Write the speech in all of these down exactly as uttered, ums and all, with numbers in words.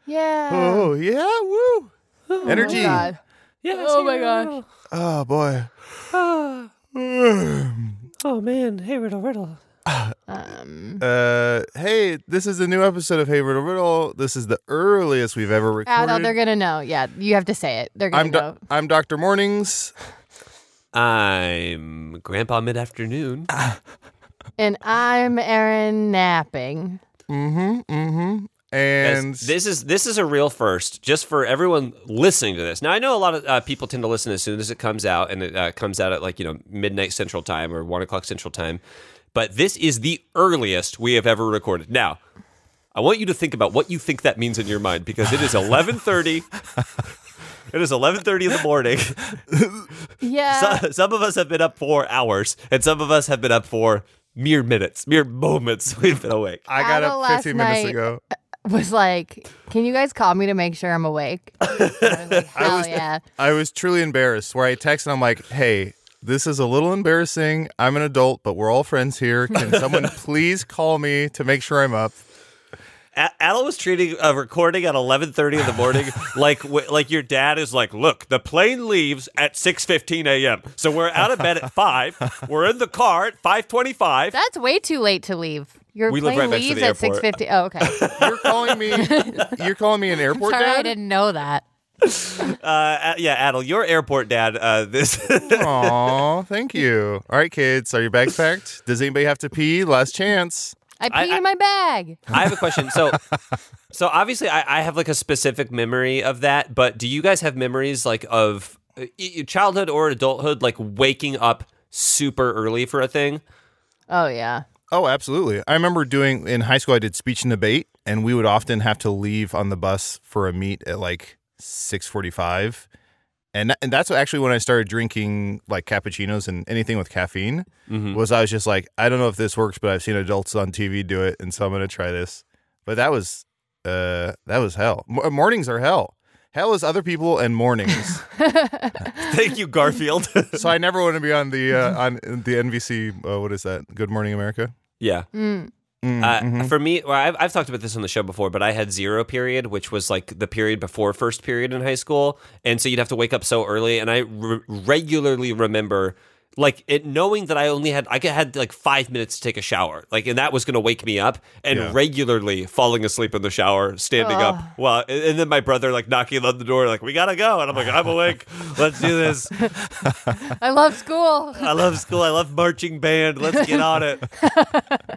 yeah. Oh yeah! Woo! Oh, energy. God. Yeah, oh hey, my riddle. God. Oh boy. Ah. Oh man. Hey Riddle Riddle. Um. Uh, hey, this is the new episode of Hey Riddle Riddle. This is the earliest we've ever recorded. Adal, they're gonna know. Yeah, you have to say it. They're gonna I'm do- know. I'm Doctor Mornings. I'm Grandpa Mid Afternoon. And I'm Erin Napping. Mm-hmm. Mm-hmm. And this is this is a real first, just for everyone listening to this. Now, I know a lot of uh, people tend to listen as soon as it comes out, and it uh, comes out at like you know midnight Central Time or one o'clock Central Time. But this is the earliest we have ever recorded. Now, I want you to think about what you think that means in your mind, because it is eleven thirty. It is eleven thirty in the morning. Yeah. So, some of us have been up for hours, and some of us have been up for mere minutes, mere moments. We've been awake. I got up fifteen minutes ago. Was like, can you guys call me to make sure I'm awake? I was like, hell I was, yeah. I was truly embarrassed, where I text and I'm like, hey, this is a little embarrassing. I'm an adult, but we're all friends here. Can someone please call me to make sure I'm up? A- Adal was treating a recording at eleven thirty in the morning like w- like your dad is like, look, the plane leaves at six fifteen a.m. So we're out of bed at five. We're in the car at five twenty-five. That's way too late to leave. Your we plane live right leaves at six fifty. Oh, okay. You're calling me. You're calling me an airport I'm sorry, dad? I didn't know that. Uh, yeah, Adal, your airport dad. Uh, this. Aww, thank you. All right, kids, are your bags packed? Does anybody have to pee? Last chance. I pee I, in I, my bag. I have a question. So, so obviously, I, I have like a specific memory of that. But do you guys have memories like of uh, childhood or adulthood, like waking up super early for a thing? Oh yeah. Oh, absolutely. I remember doing in high school. I did speech and debate, and we would often have to leave on the bus for a meet at like six forty-five, and and that's actually when I started drinking like cappuccinos and anything with caffeine. Mm-hmm. Was I was just like, I don't know if this works, but I've seen adults on T V do it, and so I'm gonna try this. But that was uh that was hell. M- mornings are hell. Hell is other people and mornings. Thank you, Garfield. So I never want to be on the uh, on the N B C. Uh, what is that? Good Morning America. Yeah. Mm. Uh, mm-hmm. For me, well, I've, I've talked about this on the show before, but I had zero period, which was like the period before first period in high school. And so you'd have to wake up so early. And I re- regularly remember like it knowing that I only had I had like five minutes to take a shower, like, and that was going to wake me up, and yeah. regularly falling asleep in the shower, standing Ugh. up. Well, and, and then my brother like knocking on the door like, we got to go. And I'm like, I'm awake. Let's do this. I love school. I love school. I love marching band. Let's get on it.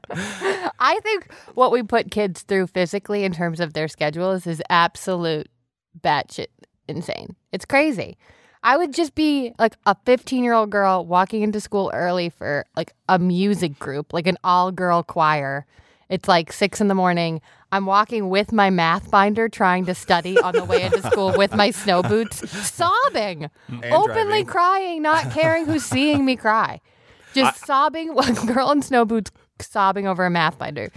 I think what we put kids through physically in terms of their schedules is absolute batshit insane. It's crazy. I would just be like a fifteen-year-old girl walking into school early for like a music group, like an all-girl choir. It's like six in the morning. I'm walking with my math binder trying to study on the way into school with my snow boots, sobbing, and openly driving. Crying, not caring who's seeing me cry. Just I- sobbing, one girl in snow boots sobbing over a math binder.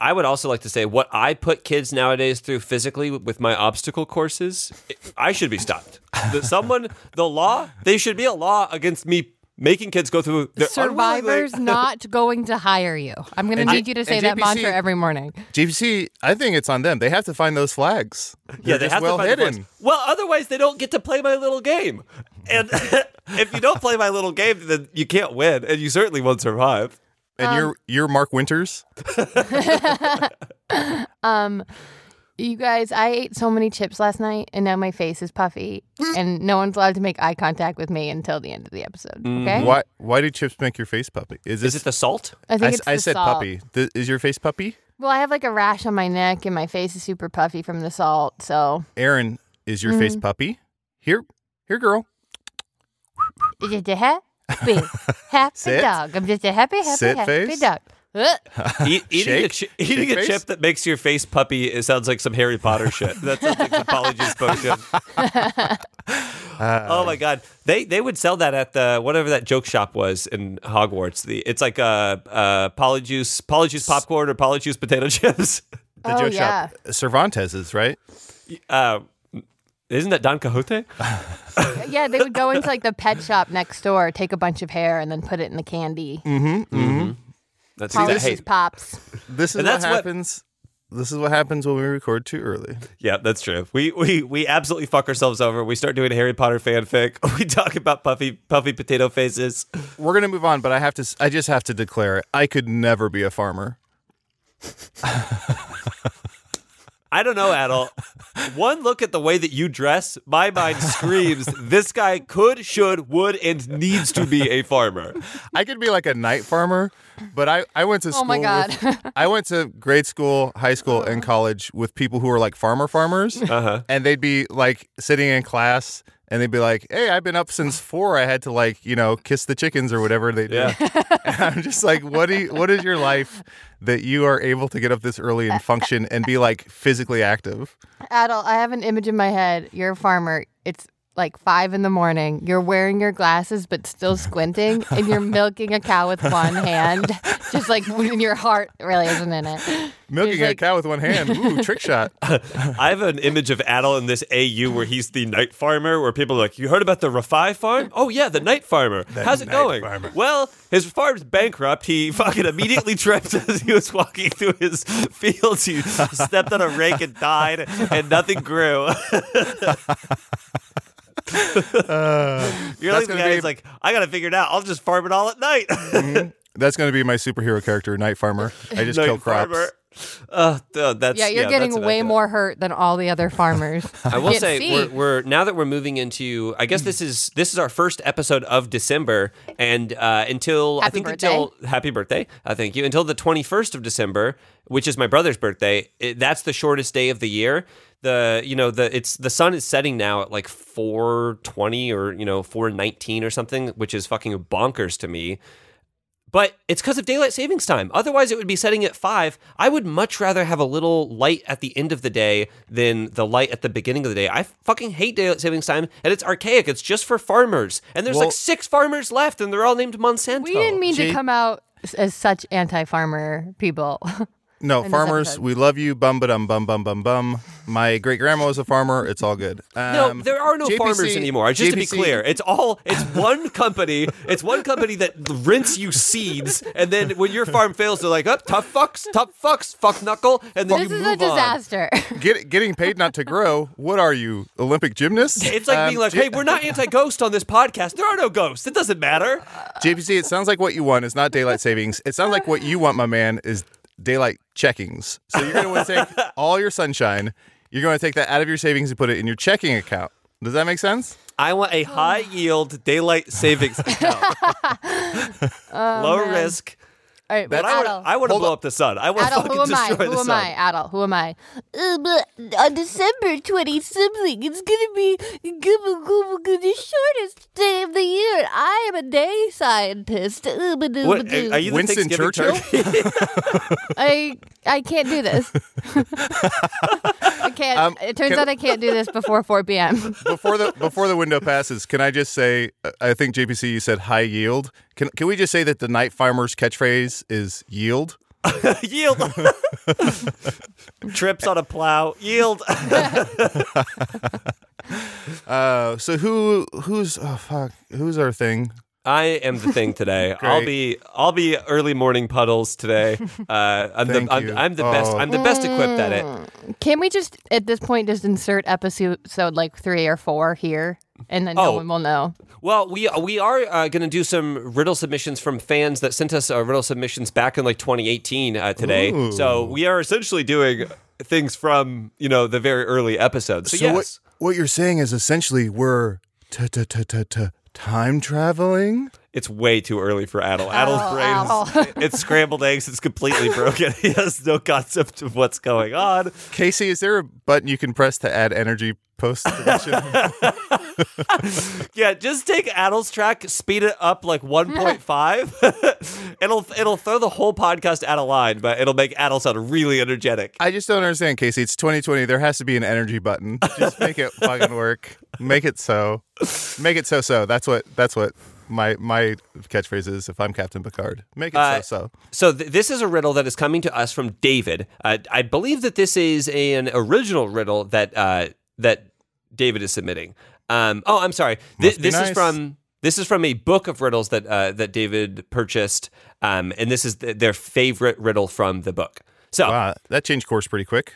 I would also like to say what I put kids nowadays through physically with my obstacle courses, it, I should be stopped. The, someone, the law, they should be a law against me making kids go through their survivors unwilling... not going to hire you. I'm going to need I, you to say J P C, that mantra every morning. J P C, I think it's on them. They have to find those flags. They're yeah, they have well to find hidden. The flags. Well, otherwise they don't get to play my little game. And if you don't play my little game, then you can't win, and you certainly won't survive. And um, you're you're Mark Winters. um. You guys, I ate so many chips last night, and now my face is puffy, and no one's allowed to make eye contact with me until the end of the episode, okay? Why Why do chips make your face puffy? Is, this, is it the salt? I think I, it's I the said salt. puppy. Th- is your face puffy? Well, I have like a rash on my neck, and my face is super puffy from the salt, so... Erin, is your mm-hmm. face puffy? Here, here, girl. Is it a happy, happy Sit. dog? I'm just a happy, happy, Sit happy face. dog. Eat, eating shake, a, chi- eating a chip that makes your face puppy, it sounds like some Harry Potter shit. That sounds like some Polyjuice potion. Uh, oh my god, they they would sell that at the whatever that joke shop was in Hogwarts. The it's like a, a Polyjuice Polyjuice popcorn or Polyjuice potato chips. The oh, joke yeah. shop, Cervantes's, right? Uh, isn't that Don Quixote? Yeah, they would go into like the pet shop next door, take a bunch of hair, and then put it in the candy. Mm-hmm. Mm-hmm. That's that, hey, pops. This is and what that's happens. What, this is what happens when we record too early. Yeah, that's true. We we we absolutely fuck ourselves over. We start doing a Harry Potter fanfic. We talk about puffy puffy potato faces. We're gonna move on, but I have to. I just have to declare it. I could never be a farmer. I don't know, Adal. One look at the way that you dress, my mind screams, this guy could, should, would, and needs to be a farmer. I could be like a night farmer, but I, I went to school. Oh my God. With, I went to grade school, high school, and college with people who were like farmer farmers. Uh-huh. And they'd be like sitting in class and they'd be like, hey, I've been up since four. I had to like, you know, kiss the chickens or whatever they do. Yeah. And I'm just like, what do you, what is your life that you are able to get up this early and function and be like physically active? Adal, I have an image in my head. You're a farmer. It's like five in the morning. You're wearing your glasses but still squinting, and you're milking a cow with one hand. Just like when your heart really isn't in it. Milking like... a cow with one hand. Ooh, trick shot. I have an image of Adal in this A U where he's the night farmer, where people are like, you heard about the Rifai farm? Oh, yeah, the night farmer. The How's it going? Farmer. Well, his farm's bankrupt. He fucking immediately tripped as he was walking through his fields. He stepped on a rake and died, and nothing grew. uh, You're like the guy who's like, I gotta figure it out. I'll just farm it all at night. Mm-hmm. That's gonna be my superhero character, Night Farmer. I just kill crops. Uh, uh, that's, yeah, you're yeah, getting that's way idea. more hurt than all the other farmers. I will say, we're, we're now that we're moving into, I guess this is this is our first episode of December, and uh, until happy I think birthday. until happy birthday, uh, thank you, until the twenty-first of December, which is my brother's birthday. It, that's the shortest day of the year. The you know the it's the sun is setting now at like four twenty or you know four nineteen or something, which is fucking bonkers to me. But it's because of daylight savings time. Otherwise, it would be setting at five. I would much rather have a little light at the end of the day than the light at the beginning of the day. I fucking hate daylight savings time, and it's archaic. It's just for farmers. And there's well, like six farmers left, and they're all named Monsanto. We didn't mean Gee. to come out as such anti-farmer people. No, farmers, we love you. Bum, ba-dum, bum, bum, bum, bum. My great-grandma was a farmer. It's all good. Um, no, there are no J P C, farmers anymore. Just J P C. To be clear, it's all, it's one company. It's one company that rents you seeds, and then when your farm fails, they're like, oh, tough fucks, tough fucks, fuck knuckle, and then this you move on. This is a disaster. Get, getting paid not to grow. What are you, Olympic gymnast? It's like um, being like, J- hey, we're not anti-ghost on this podcast. There are no ghosts. It doesn't matter. J P C, it sounds like what you want is not daylight savings. It sounds like what you want, my man, is daylight checkings. So you're going to want to take all your sunshine. You're going to take that out of your savings and put it in your checking account. Does that make sense? I want a high yield daylight savings account. oh, Low man. risk. All right, but I want, I want to blow up. up the sun. I want Adal, to fucking destroy the sun. Who am I? Adal, who am I? Uh, on December twentieth, something, it's going to be the shortest day of the year. I am a day scientist. What, are you the Winston Churchill? I I can't do this. I can't. Um, it turns can, out I can't do this before four p.m. Before the before the window passes, can I just say, I think, J P C, you said high yield. Can can we just say that the night farmer's catchphrase is yield? Yield. Trips on a plow. Yield. uh, so who who's oh fuck who's our thing? I am the thing today. I'll be I'll be early morning puddles today. Uh, I'm, the, I'm, I'm the oh. best. I'm the best mm. equipped at it. Can we just at this point just insert episode like three or four here, and then oh. no one will know? Well, we we are uh, going to do some riddle submissions from fans that sent us uh, riddle submissions back in like twenty eighteen uh, today. Ooh. So we are essentially doing things from you know the very early episodes. So, so yes, what, what you're saying is essentially we're ta ta ta ta ta. Time traveling? It's way too early for Adal. Adal's brain is, it's scrambled eggs. It's completely broken. He has no concept of what's going on. Casey, is there a button you can press to add energy post-production? Yeah, just take Adal's track, speed it up like one point five. it'll it'll throw the whole podcast out of line, but it'll make Adal sound really energetic. I just don't understand, Casey. It's twenty twenty. There has to be an energy button. Just make it fucking work. Make it so. Make it so-so. That's what. That's what. My my catchphrase is, if I'm Captain Picard, make it uh, so-so. So th- this is a riddle that is coming to us from David. Uh, I believe that this is a, an original riddle that uh, that David is submitting. Um, oh, I'm sorry. Th- this nice. is from this is from a book of riddles that uh, that David purchased, um, and this is th- their favorite riddle from the book. So wow, that changed course pretty quick,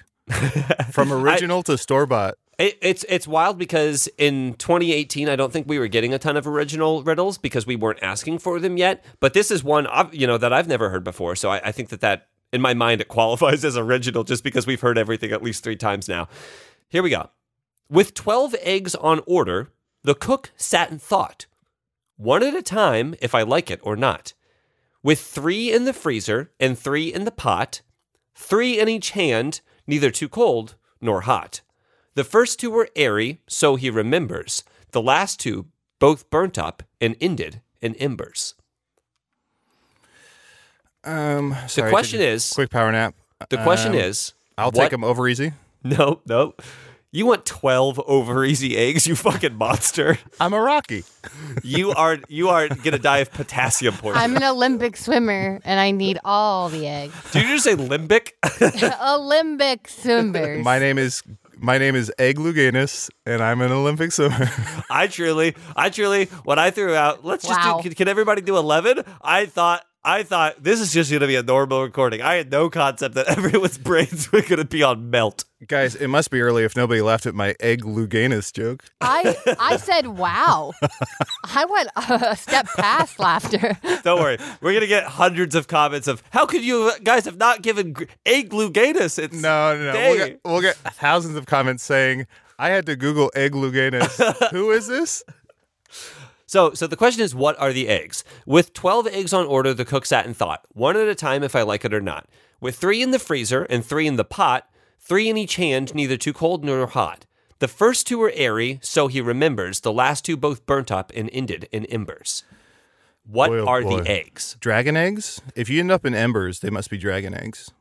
from original I, to store-bought. It, it's it's wild because in twenty eighteen, I don't think we were getting a ton of original riddles because we weren't asking for them yet. But this is one, you know, that I've never heard before. So I, I think that that, in my mind, it qualifies as original just because we've heard everything at least three times now. Here we go. With twelve eggs on order, the cook sat and thought, one at a time if I like it or not. With three in the freezer and three in the pot, three in each hand, neither too cold nor hot. The first two were airy, so he remembers. The last two both burnt up and ended in embers. Um, sorry, the question is... Quick power nap. The question um, is... I'll what, take them over easy. No, no. You want twelve over easy eggs, you fucking monster. I'm a Rocky. You are you are going to die of potassium poisoning. I'm an Olympic swimmer, and I need all the eggs. Did you just say limbic? Olympic swimmers. My name is... My name is Egg Luganis, and I'm an Olympic swimmer. I truly, I truly, when I threw out, let's just wow. do, can, can everybody do eleven? I thought, I thought, this is just going to be a normal recording. I had no concept that everyone's brains were going to be on melt. Guys, it must be early if nobody laughed at my Egg Luganis joke. I, I said, wow. I went a step past laughter. Don't worry. We're going to get hundreds of comments of, how could you guys have not given Egg Luganis its No, no, no. We'll get, we'll get thousands of comments saying, I had to Google Egg Luganis. Who is this? So so the question is, what are the eggs? With twelve eggs on order, the cook sat and thought, one at a time if I like it or not. With three in the freezer and three in the pot, three in each hand, neither too cold nor hot. The first two were airy, so he remembers. The last two both burnt up and ended in embers. What boy, oh are boy. the eggs? Dragon eggs? If you end up in embers, they must be dragon eggs.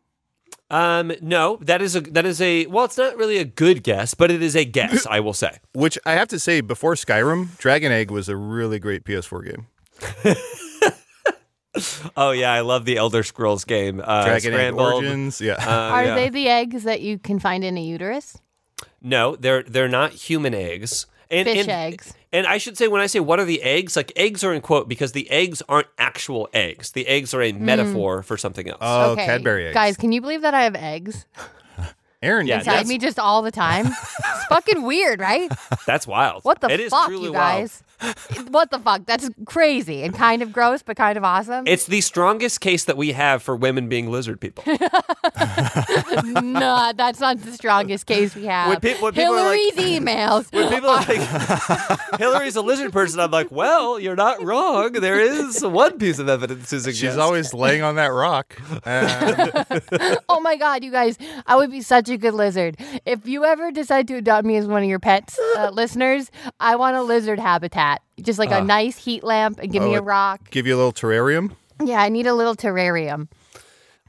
Um, no, that is a, that is a, well, it's not really a good guess, but it is a guess, I will say. Which I have to say, before Skyrim, Dragon Egg was a really great P S four game. Oh, yeah, I love the Elder Scrolls game. Uh, Dragon Scrambled. Egg Origins, yeah. Uh, Are yeah. they the eggs that you can find in a uterus? No, they're they're not human eggs. And, Fish and, eggs. And I should say, when I say what are the eggs, like eggs are in quote because the eggs aren't actual eggs. The eggs are a mm. metaphor for something else. Oh, okay. Cadbury eggs. Guys, can you believe that I have eggs? Erin, yeah, inside me just all the time? It's fucking weird, right? That's wild. What the it fuck, you guys? Wild. What the fuck? That's crazy and kind of gross, but kind of awesome. It's the strongest case that we have for women being lizard people. No, that's not the strongest case we have. When pe- when Hillary's like, emails. When people are like, Hillary's a lizard person, I'm like, well, you're not wrong. There is one piece of evidence to suggest. She's always laying on that rock. And... Oh my God, you guys, I would be such a good lizard. If you ever decide to adopt me as one of your pets, uh, listeners, I want a lizard habitat. Just like uh, a nice heat lamp and give oh, me a rock. Give you a little terrarium? Yeah, I need a little terrarium.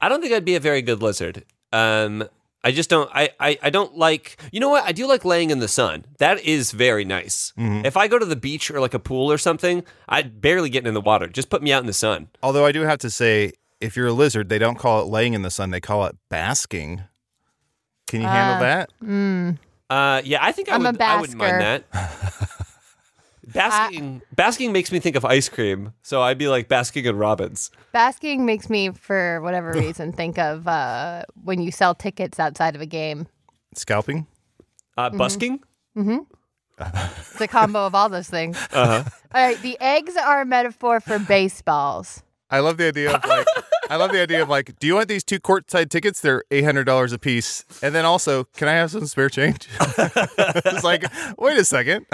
I don't think I'd be a very good lizard. Um, I just don't, I, I, I don't like, you know what? I do like laying in the sun. That is very nice. Mm-hmm. If I go to the beach or like a pool or something, I'd barely get in the water. Just put me out in the sun. Although I do have to say, if you're a lizard, they don't call it laying in the sun. They call it basking. Can you uh, handle that? Mm. Uh, yeah, I think I, I'm would, a basker. I wouldn't mind that. Basking I, basking makes me think of ice cream, so I'd be like basking and Robbins. Basking makes me, for whatever reason, think of uh, when you sell tickets outside of a game. Scalping? Uh, mm-hmm. Busking? Mm-hmm. It's a combo of all those things. Uh-huh. All right, the eggs are a metaphor for baseballs. I love the idea of like, I love the idea of like, do you want these two courtside tickets? They're eight hundred dollars a piece. And then also, can I have some spare change? It's like, wait a second.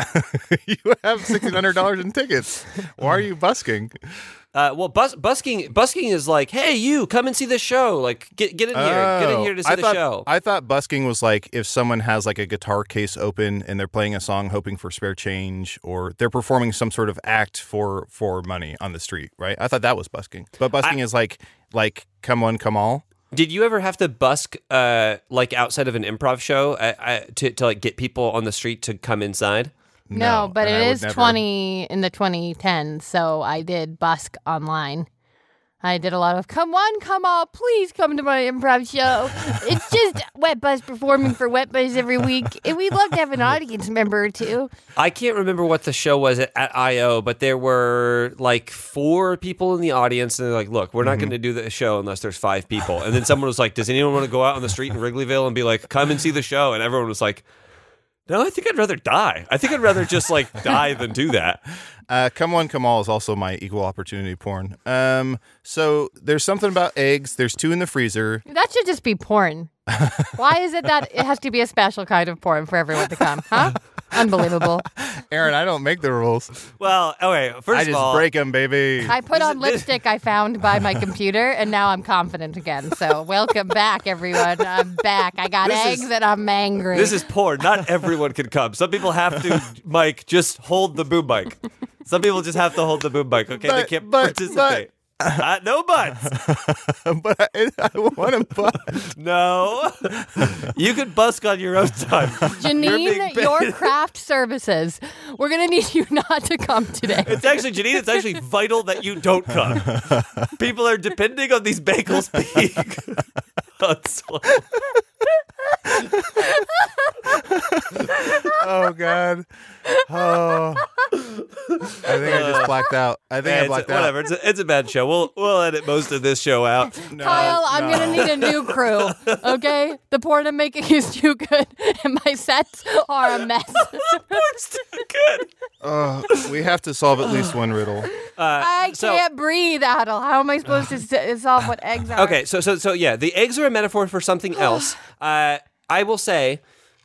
You have sixteen hundred dollars in tickets. Why are you busking? Uh, well, bus- busking busking is like, hey, you, come and see this show. Like, get get in oh, here. Get in here to see I thought, the show. I thought busking was like if someone has like a guitar case open and they're playing a song hoping for spare change, or they're performing some sort of act for, for money on the street, right? I thought that was busking. But busking I, is like, like come one, come all. Did you ever have to busk uh, like outside of an improv show I, I, to, to like get people on the street to come inside? No, no, but it I is never... twenty in the twenty tens, so I did busk online. I did a lot of, come on, come all, please come to my improv show. It's just Wet Buzz performing for Wet Buzz every week, and we'd love to have an audience member or two. I can't remember what the show was at, at I O, but there were like four people in the audience, and they're like, look, we're not mm-hmm. going to do the show unless there's five people. And then someone was like, does anyone want to go out on the street in Wrigleyville and be like, come and see the show? And everyone was like, no, I think I'd rather die. I think I'd rather just, like, die than do that. Uh, come on, come all is also my equal opportunity porn. Um, so there's something about eggs. There's two in the freezer. That should just be porn. Why is it that it has to be a special kind of porn for everyone to come? Huh? Unbelievable. Erin, I don't make the rules. Well, okay, first I of all. I just break them, baby. I put on lipstick I found by my computer, and now I'm confident again. So welcome back, everyone. I'm back. I got this eggs is, and I'm angry. This is porn. Not everyone can come. Some people have to, Mike, just hold the boom mic. Some people just have to hold the boom mic, okay? But, they can't but, participate. But, Uh, no buts. But I, I want a butt. No. You can busk on your own time. Janine, your craft services. We're going to need you not to come today. It's actually, Janine, it's actually vital that you don't come. People are depending on these bagels being Oh, God. Oh. I think I just blacked out. I think yeah, I blacked it's a, out. Whatever. It's a, it's a bad show. We'll we'll edit most of this show out. No, Kyle, I'm no. going to need a new crew, okay? The porn I'm making is too good, and my sets are a mess. The porn's too good. Uh, we have to solve at least one riddle. Uh, I can't so, breathe, Adal. How am I supposed uh, to solve what eggs are? Okay, so, so, so yeah, the eggs are a metaphor for something else. Uh, I will say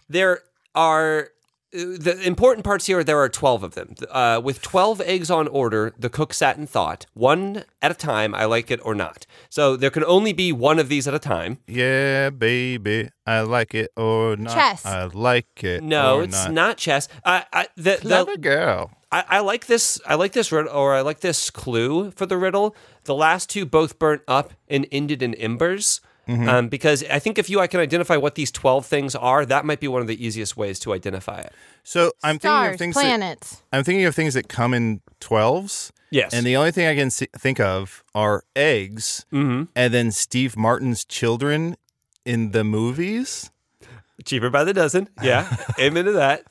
there are... The important parts here, there are twelve of them. Uh, with twelve eggs on order, the cook sat and thought, one at a time, I like it or not. So there can only be one of these at a time. Yeah, baby, I like it or not. Chess. I like it No, or it's not, not chess. I, I, the, Clever the, girl. I, I like this I like this riddle, or I like this clue for the riddle. The last two both burnt up and ended in embers. Mm-hmm. Um, because I think if you I can identify what these twelve things are, that might be one of the easiest ways to identify it. So I'm Stars, thinking of things planets. That, I'm thinking of things that come in twelves. Yes. And the only thing I can see, think of are eggs mm-hmm. and then Steve Martin's children in the movies. Cheaper by the dozen. Yeah. Amen to that.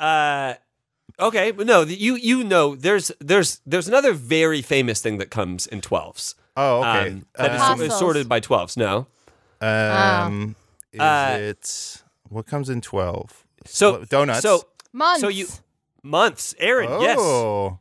Uh, okay. But no, you you know there's there's there's another very famous thing that comes in twelves. Oh, okay. Um, that uh, is sorted by twelves, no? Um, is uh, it... What comes in twelve? So Donuts. So months. So you, months. Erin, oh. yes. Oh.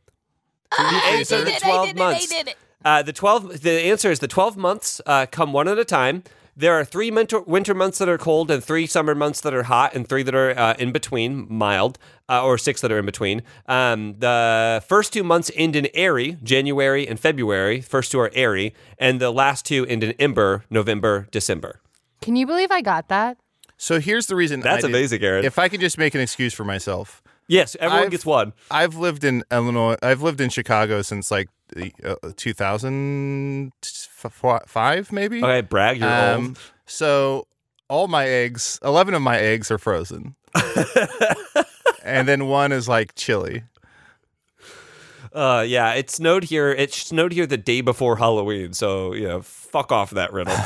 I did it, I did it, I did it. Uh, the, twelve, the answer is the twelve months uh, come one at a time. There are three winter, winter months that are cold and three summer months that are hot and three that are uh, in between, mild, uh, or six that are in between. Um, the first two months end in airy, January and February. First two are airy. And the last two end in ember, November, December. Can you believe I got that? So here's the reason. That's I amazing, Erin. If I could just make an excuse for myself. Yes, everyone I've, gets one. I've lived in Illinois. I've lived in Chicago since like uh, two thousand five, maybe. Okay, brag, you're um, old. So all my eggs, eleven of my eggs are frozen, and then one is like chili. Uh, yeah, it snowed here. It snowed here the day before Halloween. So you know, fuck off that riddle.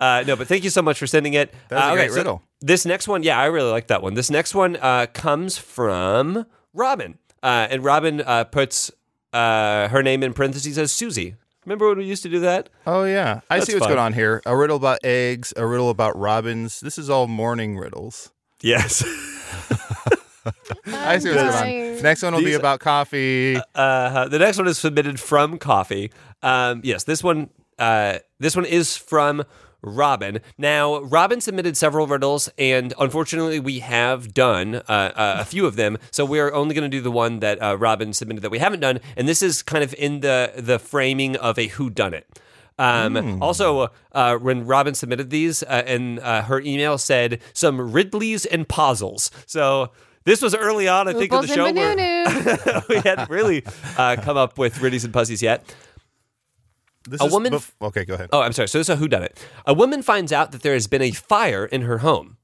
Uh, no, but thank you so much for sending it. That was uh, a great okay, so riddle. This next one, yeah, I really like that one. This next one uh, comes from Robin. Uh, and Robin uh, puts uh, her name in parentheses as Susie. Remember when we used to do that? Oh, yeah. I That's see what's fun. Going on here. A riddle about eggs, a riddle about robins. This is all morning riddles. Yes. I see what's going on. The next one will These, be about coffee. Uh, uh, the next one is submitted from coffee. Um, yes, this one. Uh, this one is from Robin. Now, Robin submitted several riddles, and unfortunately, we have done uh, uh, a few of them. So we are only going to do the one that uh, Robin submitted that we haven't done, and this is kind of in the the framing of a whodunit. Um, mm. Also, uh, when Robin submitted these, uh, and uh, her email said some Ridleys and puzzles. So. This was early on, I think, Oobles of the show where we hadn't really uh, come up with Riddies and Pussies yet. This a is woman, bef- okay, go ahead. Oh, I'm sorry. So this is a whodunit. A woman finds out that there has been a fire in her home.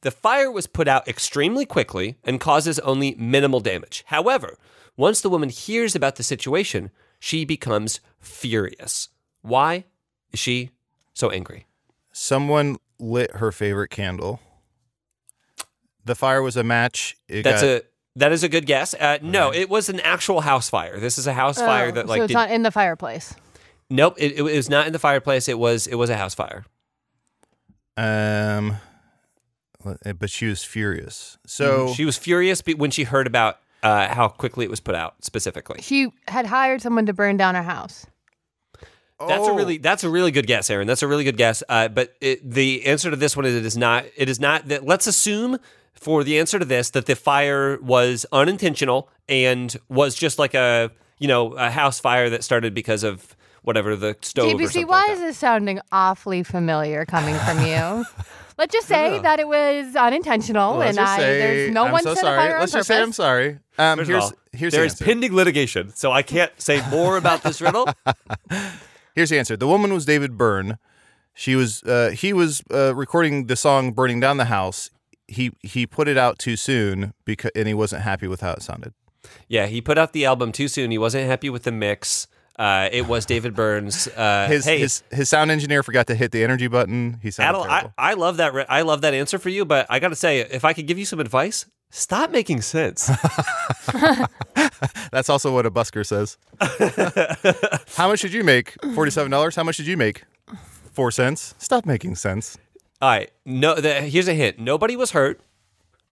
The fire was put out extremely quickly and causes only minimal damage. However, once the woman hears about the situation, she becomes furious. Why is she so angry? Someone lit her favorite candle. The fire was a match. It That's got... a that is a good guess. Uh, no, right. It was an actual house fire. This is a house oh, fire that like. So it's did... not in the fireplace. Nope, it, it was not in the fireplace. It was it was a house fire. Um, but she was furious. So mm-hmm. she was furious when she heard about uh, how quickly it was put out. Specifically, she had hired someone to burn down her house. That's oh. a really that's a really good guess, Erin. That's a really good guess. Uh, but it, the answer to this one is it is not. It is not that. Let's assume. For the answer to this, that the fire was unintentional and was just like a, you know, a house fire that started because of whatever the stove. J P C, or something why like is this sounding awfully familiar coming from you? Let's just say yeah. that it was unintentional, well, and I say, there's no I'm one so set sorry. A fire on Let's purpose. Just say I'm sorry. Um, here's all, here's there the is answer. Pending litigation, so I can't say more about this riddle. Here's the answer. The woman was David Byrne. She was uh, he was uh, recording the song "Burning Down the House." He he put it out too soon because and he wasn't happy with how it sounded. Yeah, he put out the album too soon. He wasn't happy with the mix. Uh, it was David Byrne's. Uh, his, hey, his his sound engineer forgot to hit the energy button. He sounded Adal, terrible. I, I love that. I love that answer for you. But I got to say, if I could give you some advice, stop making sense. That's also what a busker says. How much did you make? Forty-seven dollars. How much did you make? Four cents. Stop making sense. All right. No, the, here's a hint. Nobody was hurt.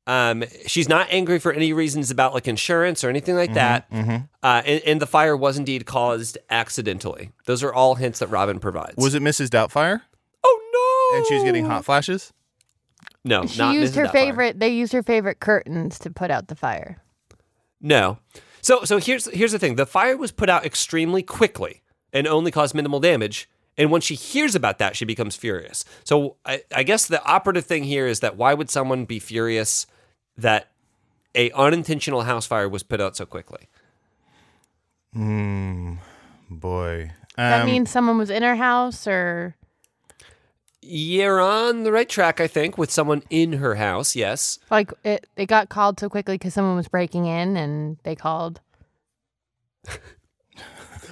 Um, she's not angry for any reasons about like insurance or anything like mm-hmm, that. Mm-hmm. Uh, and, and the fire was indeed caused accidentally. Those are all hints that Robin provides. Was it Missus Doubtfire? Oh no! And she's getting hot flashes. No, she not used Missus her Doubtfire. favorite. They used her favorite curtains to put out the fire. No. So so here's here's the thing. The fire was put out extremely quickly and only caused minimal damage. And when she hears about that, she becomes furious. So I, I guess the operative thing here is that why would someone be furious that a unintentional house fire was put out so quickly? Hmm, boy. Um, that means someone was in her house or? You're on the right track, I think, with someone in her house, yes. Like it, it got called so quickly because someone was breaking in and they called.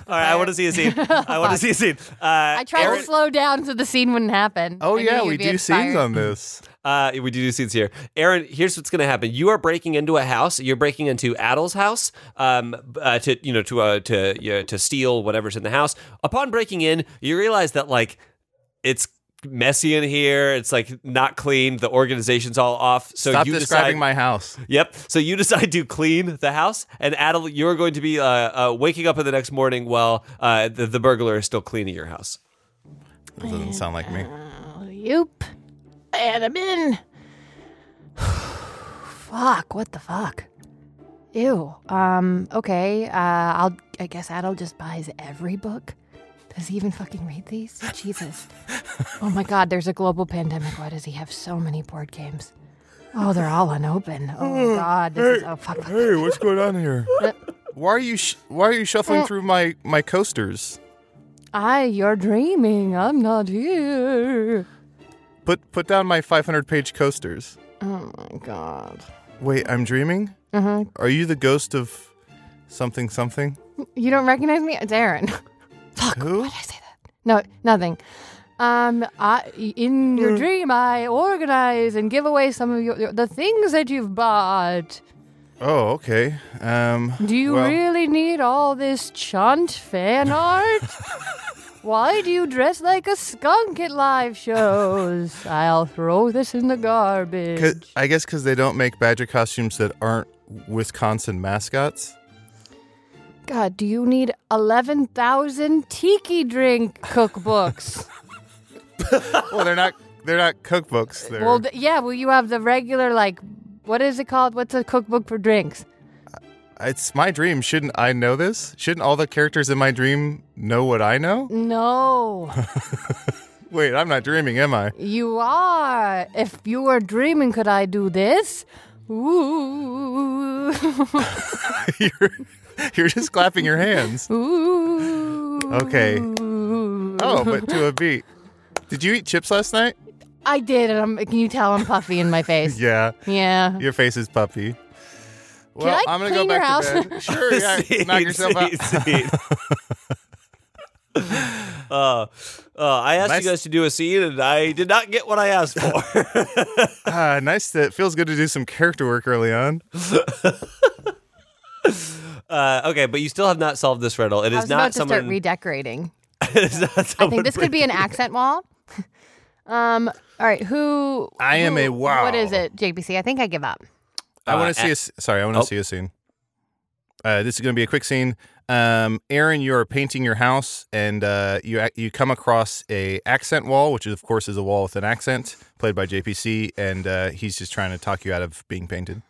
All right, I want to see a scene. I want to see a scene. Uh, I tried Erin... to slow down so the scene wouldn't happen. Oh, I yeah, we do inspired. Scenes on this. Uh, we do do scenes here. Erin, here's what's going to happen. You are breaking into a house. You're breaking into Adal's house um, uh, to, you know, to, uh, to, you know, to steal whatever's in the house. Upon breaking in, you realize that, like, it's messy in here. It's, like, not clean. The organization's all off. So Stop you describing decide... my house. Yep. So you decide to clean the house, and Adal, you're going to be uh, uh, waking up in the next morning while uh, the, the burglar is still cleaning your house. That doesn't sound like me. Uh, Yoop. And I'm in. Fuck. What the fuck? Ew. Um. Okay. Uh. I'll. I guess Adal just buys every book. Does he even fucking read these? Jesus. Oh my God, there's a global pandemic. Why does he have so many board games? Oh, they're all unopened. Oh my God. This hey, is, oh, fuck, fuck. Hey, what's going on here? Why are you sh- why are you shuffling through my, my coasters? I, you're dreaming. I'm not here. Put put down my five hundred page coasters. Oh my God. Wait, I'm dreaming? Mm-hmm. Are you the ghost of something something? You don't recognize me? It's Erin. Fuck, who? Why did I say that? No, nothing. Um, I, in your dream, I organize and give away some of your, your the things that you've bought. Oh, okay. Um, do you well... really need all this chunt fan art? Why do you dress like a skunk at live shows? I'll throw this in the garbage. Cause, I guess because they don't make badger costumes that aren't Wisconsin mascots. God, do you need eleven thousand tiki drink cookbooks? Well, they're not they're not cookbooks. They're... Well, th- yeah, well, you have the regular, like, what is it called? What's a cookbook for drinks? It's My Dream. Shouldn't I know this? Shouldn't all the characters in My Dream know what I know? No. Wait, I'm not dreaming, am I? You are. If you were dreaming, could I do this? Ooh. you're, you're just clapping your hands. Ooh. Okay. Oh, but to a beat. Did you eat chips last night? I did, and I'm, can you tell I'm puffy in my face? Yeah. Yeah. Your face is puffy. Well, can I I'm going to go back house? to bed. Sure, yeah. see, knock yourself see, out. uh, uh, I asked nice. you guys to do a scene, and I did not get what I asked for. uh, nice. To, it feels good to do some character work early on. uh, okay, but you still have not solved this riddle. It is I was not about someone... to start redecorating. It's not someone I think this could be an accent wall. Um. All right. Who? I who, am a wow. What is it, J P C? I think I give up. I uh, want to at- see a. Sorry, I want to oh. see a scene. Uh, this is going to be a quick scene. Um, Erin, you are painting your house, and uh, you you come across a accent wall, which is, of course is a wall with an accent, played by J P C, and uh, he's just trying to talk you out of being painted.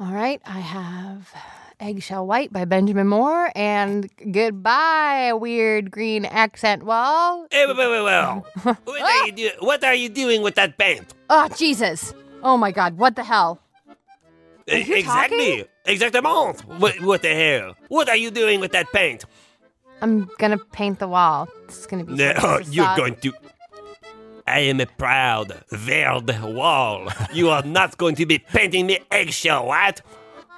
All right, I have Eggshell White by Benjamin Moore, and goodbye, weird green accent wall. Hey, wait, wait, wait, wait. what, oh. are you do- what are you doing with that paint? Oh, Jesus. Oh, my God. What the hell? E- exactly. Exactement. What, what the hell? What are you doing with that paint? I'm going to paint the wall. It's going to be... No, oh, you're going to... I am a proud, veiled wall. You are not going to be painting me eggshell, what?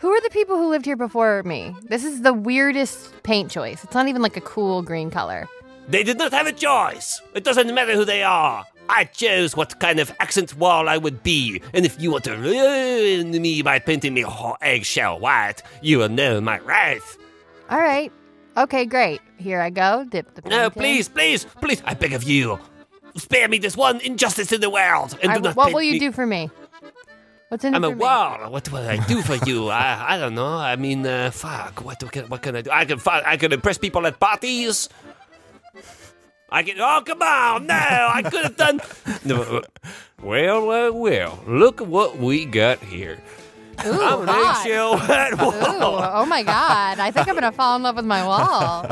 Who are the people who lived here before me? This is the weirdest paint choice. It's not even like a cool green color. They did not have a choice. It doesn't matter who they are. I chose what kind of accent wall I would be. And if you want to ruin me by painting me eggshell white, you will know my wrath. All right. Okay, great. Here I go. Dip the paint. No, please, please, please. I beg of you. Spare me this one injustice in the world. And I, do not what will you me- do for me? What's in I'm a wall. What will I do for you? I, I don't know. I mean, uh, fuck. What can what can I do? I can I can impress people at parties. I can. Oh, come on! No, I could have done. No. Well, well, well. Look what we got here. Ooh, I'm an eggshell white wall. Ooh, oh my God! I think I'm gonna fall in love with my wall.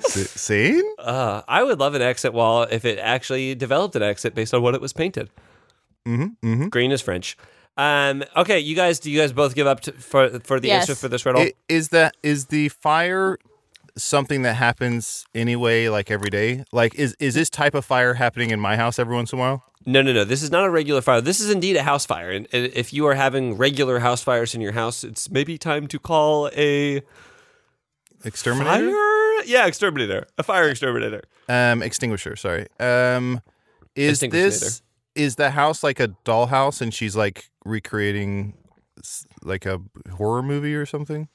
See? Uh, I would love an exit wall if it actually developed an exit based on what it was painted. Mm-hmm, mm-hmm. Green is French. Um, okay, you guys, do you guys both give up to, for for the yes. answer for this riddle? It, is that is the fire something that happens anyway, like every day? Like, is, is this type of fire happening in my house every once in a while? No, no, no. This is not a regular fire. This is indeed a house fire. And if you are having regular house fires in your house, it's maybe time to call a exterminator. Fire? Yeah, exterminator. A fire exterminator. Um, extinguisher. Sorry. Um, is this? Is the house like a dollhouse and she's like recreating like a horror movie or something?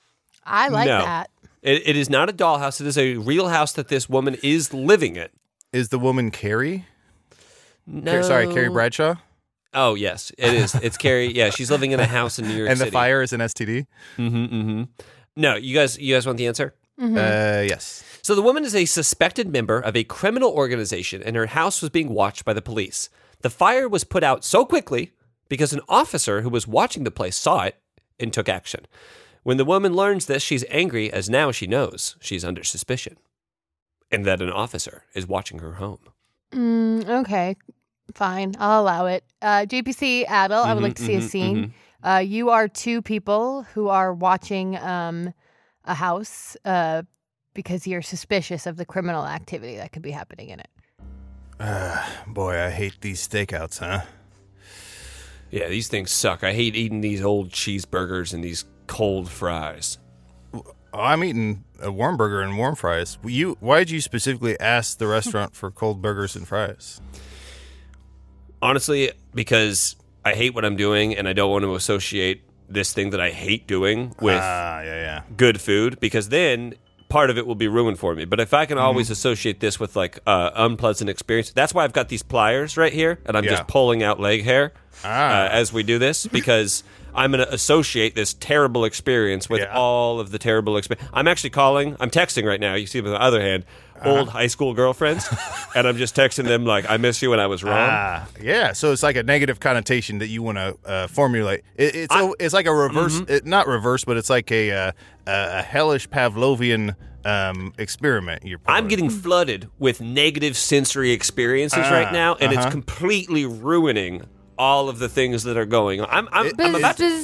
I like no. that. It, it is not a dollhouse. It is a real house that this woman is living in. Is the woman Carrie? No. Carrie, sorry, Carrie Bradshaw? Oh, yes. It is. It's Carrie. Yeah, she's living in a house in New York and City. And the fire is an S T D? Mm-hmm, mm-hmm. No, you guys, you guys want the answer? Mm-hmm. Uh, yes. So the woman is a suspected member of a criminal organization and her house was being watched by the police. The fire was put out so quickly because an officer who was watching the place saw it and took action. When the woman learns this, she's angry, as now she knows she's under suspicion and that an officer is watching her home. Mm, okay, fine. I'll allow it. Uh, J P C, Adal, mm-hmm, I would like to see mm-hmm, a scene. Mm-hmm. Uh, you are two people who are watching um, a house uh, because you're suspicious of the criminal activity that could be happening in it. Uh, boy, I hate these stakeouts, huh? Yeah, these things suck. I hate eating these old cheeseburgers and these cold fries. I'm eating a warm burger and warm fries. You, why did you specifically ask the restaurant for cold burgers and fries? Honestly, because I hate what I'm doing and I don't want to associate this thing that I hate doing with ah, yeah, yeah. good food, because then part of it will be ruined for me. But if I can always mm. associate this with like uh, unpleasant experience, that's why I've got these pliers right here, and I'm yeah. just pulling out leg hair ah. uh, as we do this, because I'm going to associate this terrible experience with yeah. all of the terrible experience. I'm actually calling, I'm texting right now, you see with the other hand, old uh-huh. high school girlfriends, and I'm just texting them like, I miss you and I was wrong. Uh, yeah, so it's like a negative connotation that you want to uh, formulate. It, it's I, a, it's like a reverse, mm-hmm. it, not reverse, but it's like a, uh, a hellish Pavlovian um, experiment. You're I'm getting flooded with negative sensory experiences uh, right now, and uh-huh. it's completely ruining all of the things that are going on. I'm, I'm, it, I'm about to...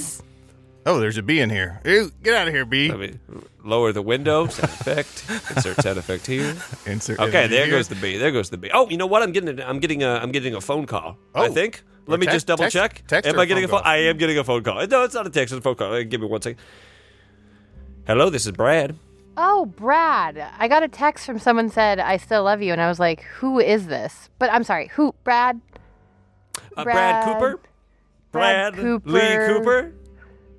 Oh, there's a bee in here. Ew, get out of here, bee. Let me lower the window. Sound effect. Insert sound effect here. Insert. Okay, there here. goes the bee. There goes the bee. Oh, you know what? I'm getting. A, I'm getting a. I'm getting a phone call. Oh, I think. Let me te- just double text, check. Text am I getting a phone? Call? I am getting a phone call. No, it's not a text. It's a phone call. Give me one second. Hello, this is Brad. Oh, Brad! I got a text from someone said I still love you, and I was like, who is this? But I'm sorry. Who? Brad. Uh, Brad, Brad Cooper. Brad, Brad Cooper. Lee Cooper.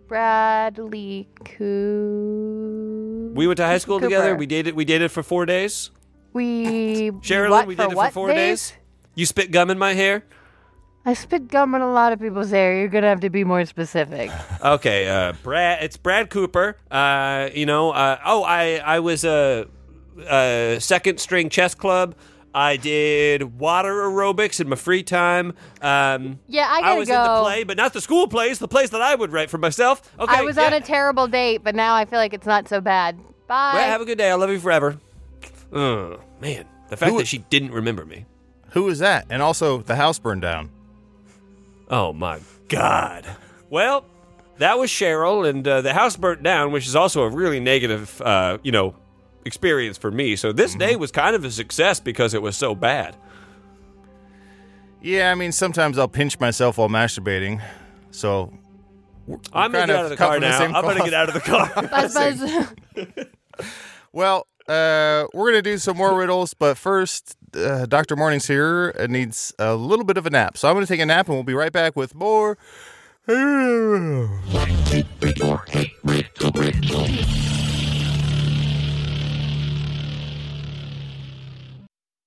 Bradley Cooper. We went to high school Cooper. together. We dated. We dated for four days. We Sherilyn. What, we dated for, for four days? days. You spit gum in my hair. I spit gum in a lot of people's hair. You're gonna have to be more specific. Okay, uh, Brad. It's Brad Cooper. Uh, you know. Uh, oh, I I was a, a second string chess club. I did water aerobics in my free time. Um, yeah, I gotta I was go. in the play, but not the school plays, the plays that I would write for myself. Okay, I was yeah. on a terrible date, but now I feel like it's not so bad. Bye. Well, have a good day. I love you forever. Oh, man, the fact who, that she didn't remember me. Who was that? And also, the house burned down. Oh, my God. Well, that was Cheryl, and uh, the house burnt down, which is also a really negative, uh, you know, experience for me. So this mm-hmm. day was kind of a success because it was so bad. Yeah, I mean, sometimes I'll pinch myself while masturbating. So we're, we're I'm gonna get out of the car now. The I'm call. gonna get out of the car. Buzz, buzz. Well, uh, we're gonna do some more riddles, but first, uh, Doctor Mornings here needs a little bit of a nap. So I'm gonna take a nap, and we'll be right back with more.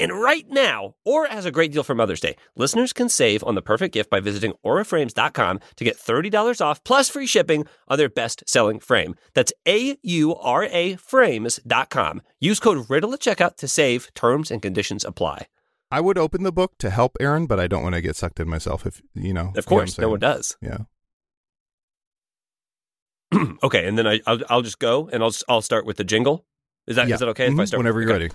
And right now, Aura has a great deal for Mother's Day. Listeners can save on the perfect gift by visiting aura frames dot com to get thirty dollars off plus free shipping on their best-selling frame. That's A U R A frames dot com. Use code Riddle at checkout to save. Terms and conditions apply. I would open the book to help Erin, but I don't want to get sucked in myself if, you know. Of course, no one does. Yeah. Okay, and then I, I'll, I'll just go and I'll I'll start with the jingle. Is that yeah. is that okay mm-hmm. if I start? Whenever with, you're okay. ready.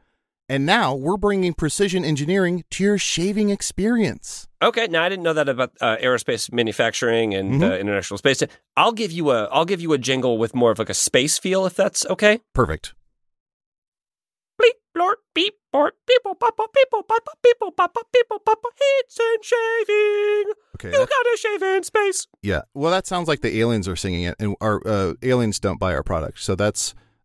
And now we're bringing precision engineering to your shaving experience. Okay, now I didn't know that about uh, aerospace manufacturing and mm-hmm. uh, International Space Station. I'll give you a I'll give you a jingle with more of like a space feel, if that's okay. Perfect. Bleep, blort, beep, blort, people, papa, people, papa, people, papa, people, papa, it's and shaving. Okay, you gotta shave in space. Yeah, well, that sounds like the aliens are singing it, and our uh, aliens don't buy our product, so that's.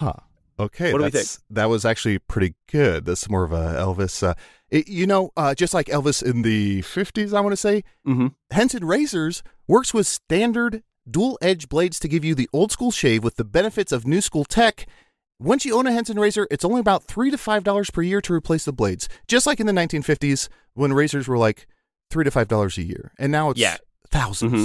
Huh. Okay, what do we think? That was actually pretty good. That's more of a Elvis. Uh, it, you know, uh, just like Elvis in the fifties, I want to say, mm-hmm. Henson Razors works with standard dual-edge blades to give you the old-school shave with the benefits of new-school tech. Once you own a Henson razor, it's only about three dollars to five dollars per year to replace the blades, just like in the nineteen fifties when razors were like three dollars to five dollars a year, and now it's yeah. thousands. Mm-hmm.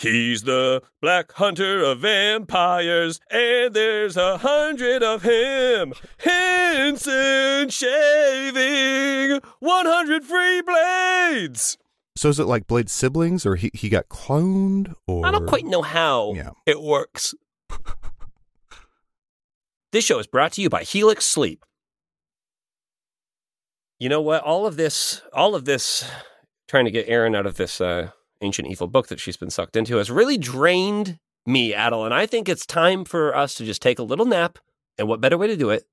He's the black hunter of vampires, and there's a hundred of him. Henson Shaving, one hundred free blades. So is it like Blade siblings, or he, he got cloned? Or I don't quite know how yeah. it works. This show is brought to you by Helix Sleep. You know what? All of this, all of this, trying to get Erin out of this... Uh, ancient evil book that she's been sucked into has really drained me, Adal, and I think it's time for us to just take a little nap, and what better way to do it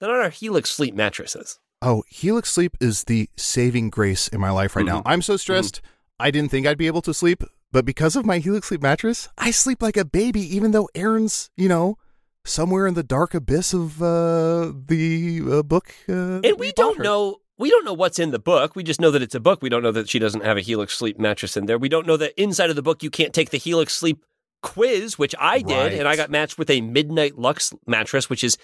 than on our Helix Sleep mattresses. Oh, Helix Sleep is the saving grace in my life right mm-hmm. now. I'm so stressed, mm-hmm. I didn't think I'd be able to sleep, but because of my Helix Sleep mattress, I sleep like a baby, even though Erin's, you know, somewhere in the dark abyss of uh, the uh, book. Uh, and we don't know... We don't know what's in the book. We just know that it's a book. We don't know that she doesn't have a Helix Sleep mattress in there. We don't know that inside of the book you can't take the Helix Sleep quiz, which I did, right. and I got matched with a Midnight Luxe mattress, which is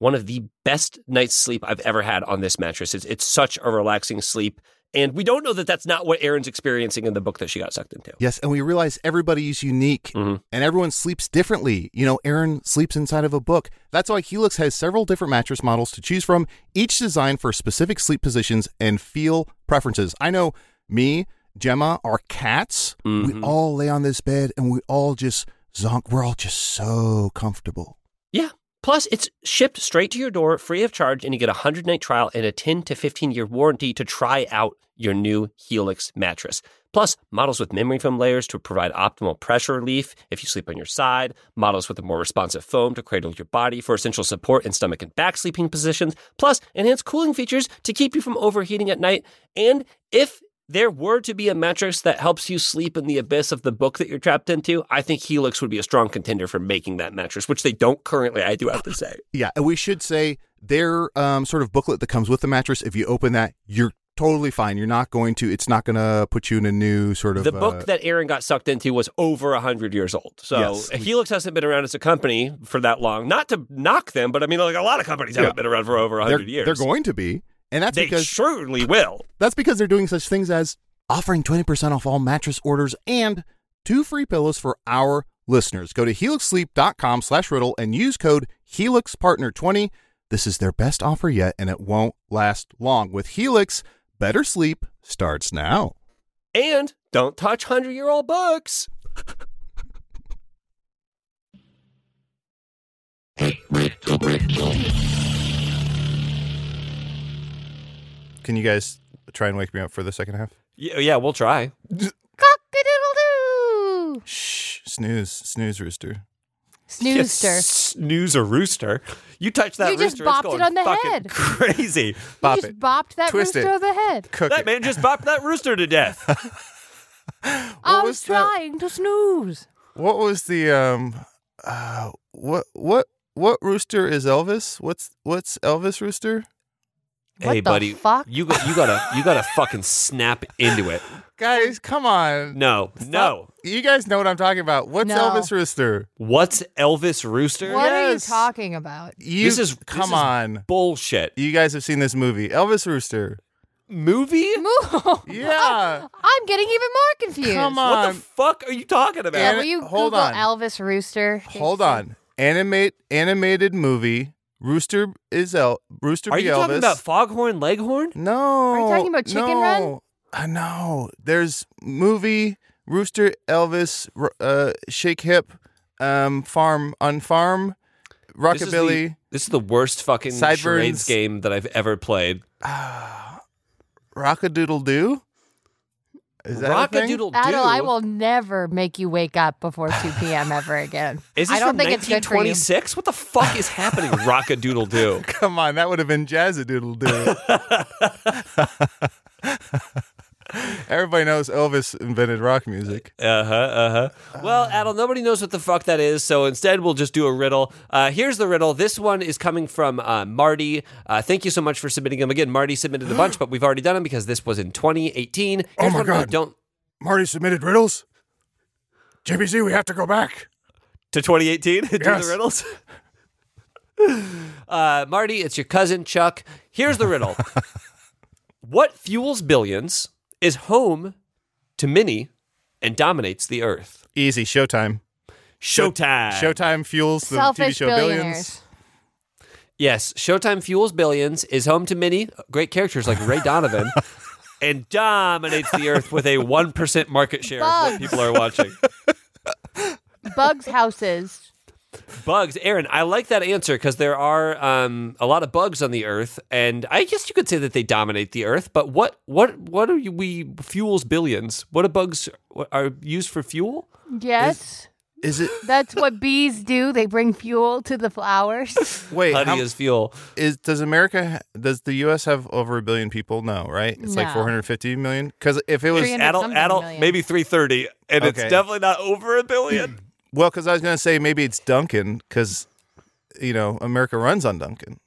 one of the best night's sleep I've ever had on this mattress. It's, it's such a relaxing sleep, and we don't know that that's not what Erin's experiencing in the book that she got sucked into. Yes, and we realize everybody's unique, mm-hmm. and everyone sleeps differently. You know, Erin sleeps inside of a book. That's why Helix has several different mattress models to choose from, each designed for specific sleep positions and feel preferences. I know me, Gemma, our cats, mm-hmm. we all lay on this bed, and we all just zonk. We're all just so comfortable. Yeah. Plus, it's shipped straight to your door, free of charge, and you get a one hundred night trial and a ten to fifteen year warranty to try out your new Helix mattress. Plus, models with memory foam layers to provide optimal pressure relief if you sleep on your side, models with a more responsive foam to cradle your body for essential support in stomach and back sleeping positions, plus enhanced cooling features to keep you from overheating at night. And if there were to be a mattress that helps you sleep in the abyss of the book that you're trapped into, I think Helix would be a strong contender for making that mattress, which they don't currently, I do have to say. Yeah, and we should say their um, sort of booklet that comes with the mattress, if you open that, you're totally fine. You're not going to, it's not going to put you in a new sort of... The book uh, that Erin got sucked into was over one hundred years old. So yes. Helix hasn't been around as a company for that long. Not to knock them, but I mean, like a lot of companies yeah. haven't been around for over one hundred they're, years. They're going to be. And that's they because... They surely will. That's because they're doing such things as offering twenty percent off all mattress orders and two free pillows for our listeners. Go to helix sleep dot com slash riddle and use code helix partner twenty. This is their best offer yet, and it won't last long. With Helix, better sleep starts now. And don't touch one hundred year old books. Can you guys try and wake me up for the second half? Yeah, yeah, we'll try. Cock-a-doodle-doo. Shh, snooze, snooze rooster. Snoozester. Yes, snooze a rooster. You touch that you rooster, it's going it on the fucking head. Crazy. You Bop just it. bopped that Twist rooster it. on the head. Cook that it. man just bopped that rooster to death. I was trying the... to snooze. What was the um? Uh, what what what rooster is Elvis? What's what's Elvis rooster? What hey, the buddy, fuck? you got you gotta you gotta fucking snap into it, guys. Come on, no, Stop. no. You guys know what I'm talking about. What's no. Elvis Rooster? What's Elvis Rooster? What yes. are you talking about? You, this is come this is on bullshit. You guys have seen this movie, Elvis Rooster movie? Mo- yeah, I'm getting even more confused. Come on, what the fuck are you talking about? Yeah, will you hold Google on. Elvis Rooster? Hold on, animate animated movie. Rooster is El- Rooster Are be you Elvis. Talking about Foghorn Leghorn? No. Are you talking about Chicken no. Run? I know. There's movie, Rooster, Elvis, uh, Shake Hip, um, Farm, on Farm, Rockabilly. This is the, this is the worst fucking charades game that I've ever played. Uh, Rock-a-doodle-doo? Is that Rock-a-doodle-doo? Adal, I will never make you wake up before two p.m. ever again. Is this I don't from think nineteen twenty-six? What the fuck is happening, Rock-a-doodle-doo? Come on, that would have been Jazz-a-doodle-doo. Everybody knows Elvis invented rock music. Uh-huh, uh-huh. Well, Adal, nobody knows what the fuck that is, so instead we'll just do a riddle. Uh, here's the riddle. This one is coming from uh, Marty. Uh, thank you so much for submitting them. Again, Marty submitted a bunch, but we've already done them because this was in twenty eighteen. Here's oh, my God. Don't... Marty submitted riddles? J B C, we have to go back. To twenty eighteen? Yes. Do the riddles? uh, Marty, it's your cousin, Chuck. Here's the riddle. What fuels billions, is home to many, and dominates the earth? Easy. Showtime. Showtime. Showtime fuels the Selfish T V show Billions. Yes. Showtime fuels billions, is home to many great characters like Ray Donovan, and dominates the earth with a one percent market share Bugs. of what people are watching. Bugs houses. Bugs. Erin, I like that answer because there are um, a lot of bugs on the earth, and I guess you could say that they dominate the earth, but what what, what are you, we fuels billions? What are bugs what, are used for fuel? Yes. Is, is it? That's what bees do. They bring fuel to the flowers. Wait. Honey how, is fuel. Is, does America, does the U S have over a billion people? No, right? It's no. like four hundred fifty million? Because if it was adult, adult maybe three thirty, and okay. it's definitely not over a billion. Well, because I was going to say maybe it's Duncan, because, you know, America runs on Duncan.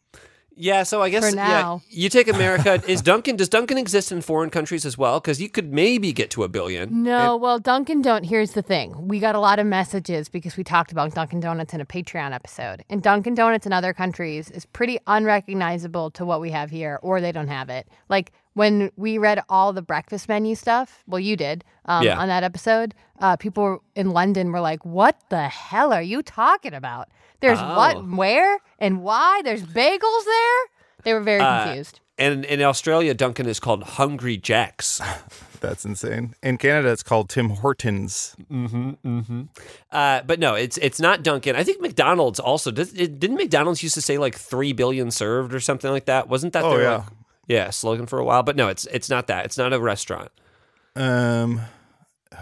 Yeah, so I guess For now. Yeah, you take America. Is Duncan, does Duncan exist in foreign countries as well? Because you could maybe get to a billion. No, it, well, Dunkin' Don. Here's the thing. We got a lot of messages because we talked about Dunkin' Donuts in a Patreon episode. And Dunkin' Donuts in other countries is pretty unrecognizable to what we have here, or they don't have it. Like, when we read all the breakfast menu stuff, well, you did, um, yeah. on that episode, uh, people in London were like, what the hell are you talking about? There's oh. what, where, and why? There's bagels there? They were very uh, confused. And in Australia, Dunkin' is called Hungry Jack's. That's insane. In Canada, it's called Tim Hortons. Mm-hmm, mm-hmm. Uh, but no, it's it's not Dunkin'. I think McDonald's also, did, it, didn't McDonald's used to say like three billion served or something like that? Wasn't that oh, their yeah. like, Yeah, slogan for a while, but no, it's it's not that. It's not a restaurant. Um,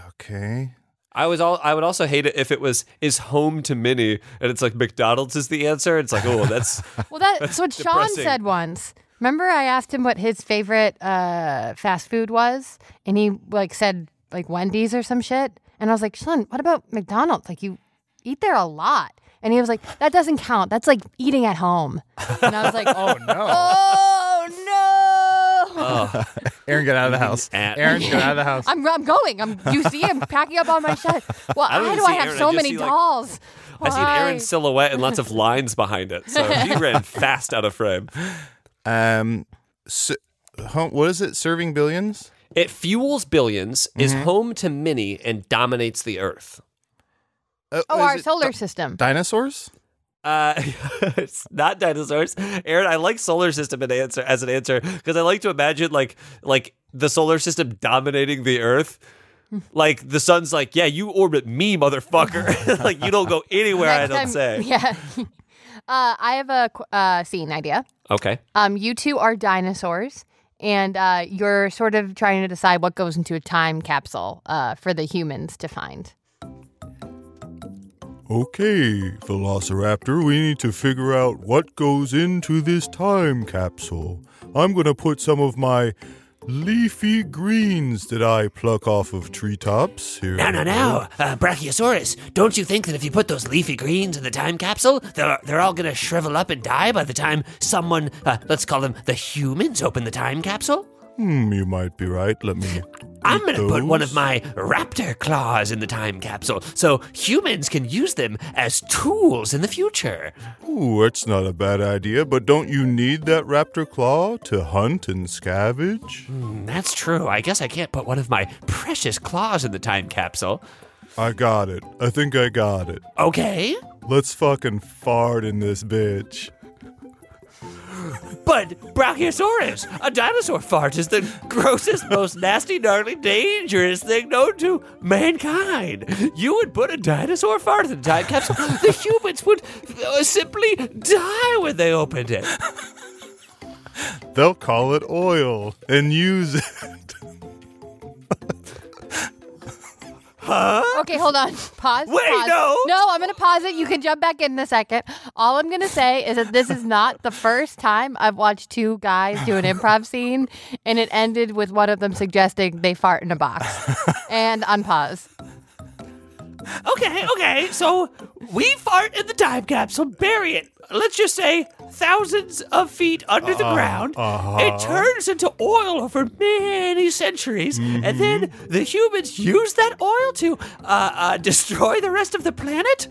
okay. I was all I would also hate it if it was is home to many, and it's like McDonald's is the answer. It's like, oh, that's well, that, that's what depressing. Sean said once. Remember, I asked him what his favorite uh, fast food was, and he like said like Wendy's or some shit, and I was like, Sean, what about McDonald's? Like you eat there a lot, and he was like, that doesn't count. That's like eating at home, and I was like, oh no. Oh, Oh, Oh. Erin, get out of the house. Erin, get out of the house. I'm, I'm going. I'm. You see, I'm packing up on my shed. Well, I why do I have Erin, so I many dolls? Like, I see an Erin silhouette and lots of lines behind it. So he ran fast out of frame. Um, so, what is it? Serving billions? It fuels billions, mm-hmm. is home to many, and dominates the earth. Uh, oh, our solar di- system. Dinosaurs? Uh, it's not dinosaurs. Erin, I like solar system an answer, as an answer because I like to imagine like like the solar system dominating the earth. Like the sun's like, yeah, you orbit me, motherfucker. Like you don't go anywhere, I don't time, say. Yeah. uh, I have a uh, scene idea. Okay. Um, you two are dinosaurs. And uh, you're sort of trying to decide what goes into a time capsule uh, for the humans to find. Okay, Velociraptor, we need to figure out what goes into this time capsule. I'm going to put some of my leafy greens that I pluck off of treetops here. No, no, no. Uh, Brachiosaurus, don't you think that if you put those leafy greens in the time capsule, they're, they're all going to shrivel up and die by the time someone, uh, let's call them the humans, open the time capsule? Hmm, you might be right. Let me... I'm going to put one of my raptor claws in the time capsule so humans can use them as tools in the future. Ooh, that's not a bad idea, but don't you need that raptor claw to hunt and scavenge? Mm, that's true. I guess I can't put one of my precious claws in the time capsule. I got it. I think I got it. Okay. Let's fucking fart in this bitch. But Brachiosaurus, a dinosaur fart, is the grossest, most nasty, gnarly, dangerous thing known to mankind. You would put a dinosaur fart in the time capsule. The humans would uh, simply die when they opened it. They'll call it oil and use it. Huh? Okay, hold on. Pause. Wait, pause. no. No, I'm going to pause it. You can jump back in a second. All I'm going to say is that this is not the first time I've watched two guys do an improv scene, and it ended with one of them suggesting they fart in a box. And unpause. Okay, okay. So we fart in the time capsule, bury it, let's just say thousands of feet under uh, the ground. Uh-huh. It turns into oil over many centuries, mm-hmm. and then the humans use that oil to uh, uh, destroy the rest of the planet?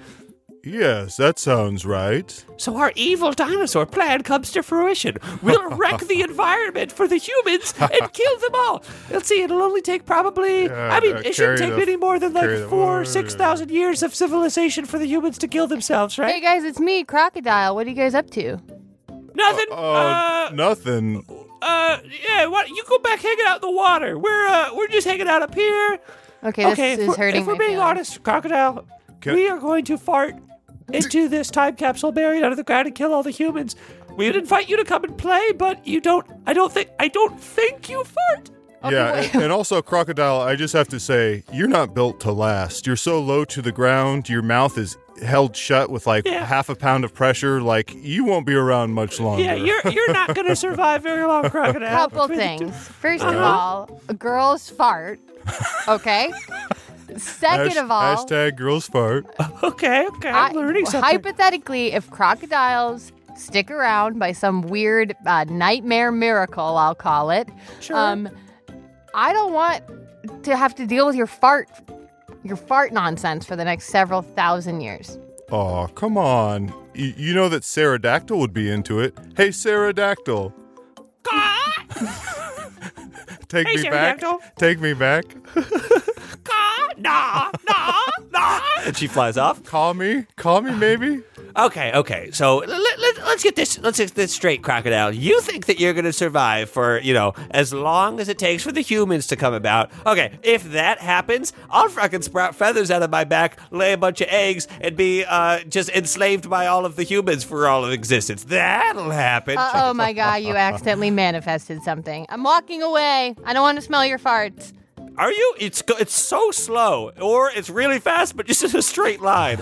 Yes, that sounds right. So our evil dinosaur plan comes to fruition. We'll wreck the environment for the humans and kill them all. Let's see, it'll only take probably, yeah, I mean, uh, it shouldn't take the, any more than like four or six thousand years of civilization for the humans to kill themselves, right? Hey guys, it's me, Crocodile. What are you guys up to? Nothing. Uh, uh, uh nothing. Uh, yeah, what, you go back hanging out in the water. We're, uh, we're just hanging out up here. Okay, this okay, is hurting me. If we're being feelings. honest, Crocodile, Can- we are going to fart into this time capsule buried under the ground and kill all the humans. We'd invite you to come and play, but you don't, I don't think, I don't think you fart. Okay, yeah, and, and also, Crocodile, I just have to say, you're not built to last. You're so low to the ground, your mouth is held shut with like yeah. half a pound of pressure. Like, you won't be around much longer. Yeah, you're you're not going to survive very long, Crocodile. Couple things. First uh-huh. of all, girls fart, okay? Second Hash, of all, hashtag girls fart. Okay, okay, I'm I, learning something. Hypothetically, if crocodiles stick around by some weird uh, nightmare miracle, I'll call it. Sure. Um, I don't want to have to deal with your fart, your fart nonsense for the next several thousand years. Oh, come on! Y- you know that Pterodactyl would be into it. Hey, Pterodactyl. Take, hey, me back, take me back. Take me back. Caw, nah, nah, nah. And she flies off. Call me. Call me, maybe. Okay, okay. So let, let, let's get this let's get this straight, Crocodile. You think that you're going to survive for, you know, as long as it takes for the humans to come about. Okay, if that happens, I'll fucking sprout feathers out of my back, lay a bunch of eggs, and be uh, just enslaved by all of the humans for all of existence. That'll happen. Uh, oh, my God, you accidentally manifested something. I'm walking away. I don't want to smell your farts. Are you? It's it's so slow, or it's really fast, but just in a straight line.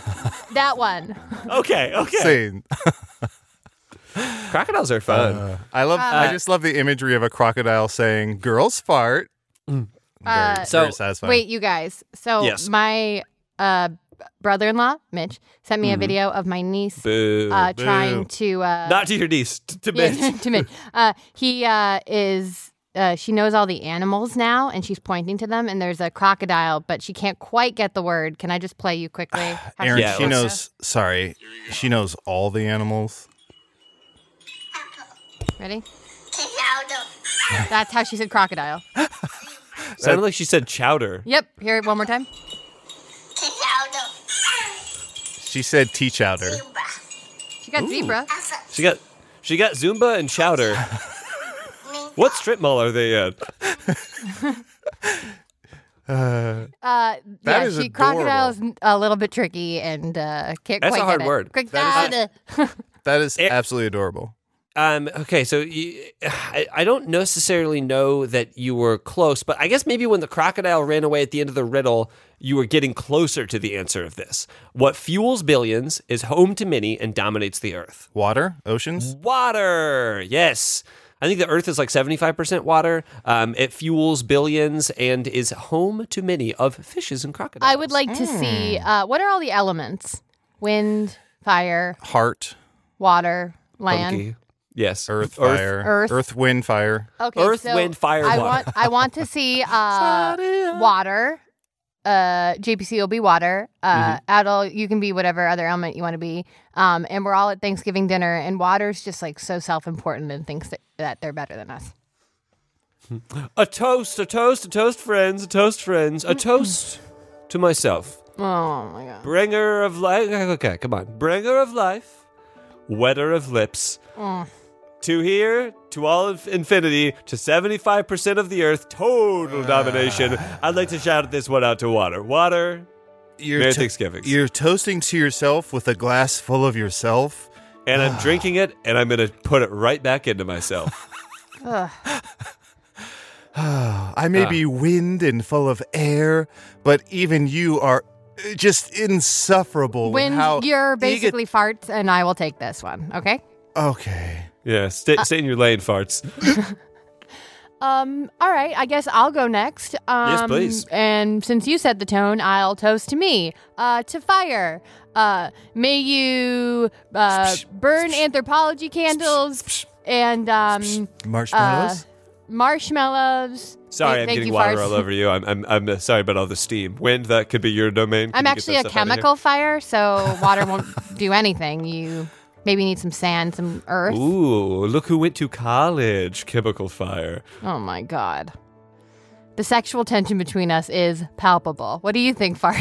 That one. Okay. Okay. Same. Crocodiles are fun. Uh, I love. Uh, I just love the imagery of a crocodile saying, "Girls fart." Mm. Very, uh, so very satisfying. Wait, you guys. So yes. my uh, brother-in-law Mitch sent me mm-hmm. a video of my niece boo, uh, boo. trying to uh, not to your niece t- to Mitch yeah, to Mitch. Uh, he uh, is. uh, she knows all the animals now, and she's pointing to them, and there's a crocodile, but she can't quite get the word. Can I just play you quickly? Erin, yeah, she knows, go. sorry, she knows all the animals. Ready? That's how she said crocodile. Sounded like she said chowder. Yep, hear it one more time. She said tea chowder. She got Ooh. zebra. She got she got Zumba and chowder. What strip mall are they in? uh, uh, yeah, she crocodile's a little bit tricky and uh, can't That's quite get it. That's a hard word. That is, that is absolutely adorable. Um, okay, so you, I, I don't necessarily know that you were close, but I guess maybe when the crocodile ran away at the end of the riddle, you were getting closer to the answer of this. What fuels billions, is home to many, and dominates the earth? Water? Oceans? Water! Yes. I think the earth is like seventy-five percent water. Um, it fuels billions and is home to many of fishes and crocodiles. I would like mm. to see, uh, what are all the elements? Wind, fire. Heart. Water. Land. Funky. Yes. Earth, Earth, fire. Earth. Earth, wind, fire. Okay, Earth, so wind, fire, I water. Want, I want to see uh, water. Uh, J P C will be water. Uh, mm-hmm. Adal, you can be whatever other element you want to be. Um, and we're all at Thanksgiving dinner, and water's just like so self-important and thinks that, that they're better than us. A toast, a toast, a toast, friends, a toast, friends, a toast to myself. Oh, my God. Bringer of life. Okay, come on. Bringer of life, wetter of lips. Mm. To here, to all of infinity, to seventy-five percent of the earth, total domination. I'd like to shout this one out to water. Water, you're Merry to- Thanksgiving. You're toasting to yourself with a glass full of yourself. And I'm drinking it, and I'm going to put it right back into myself. I may uh. be wind and full of air, but even you are just insufferable. When how you're basically ego- farts, and I will take this one, okay? Okay. Yeah, stay, stay uh, in your lane, farts. um. All right, I guess I'll go next. Um, yes, please. And since you set the tone, I'll toast to me, uh, to fire. Uh, may you uh, burn anthropology candles and um, marshmallows. Uh, marshmallows. Sorry, thank, I'm getting water farts. all over you. I'm, I'm, I'm sorry about all the steam. Wind, that could be your domain. Can I'm you actually a chemical fire, so water won't do anything. You. Maybe need some sand, some earth. Ooh, look who went to college, chemical fire. Oh, my God. The sexual tension between us is palpable. What do you think, Fart?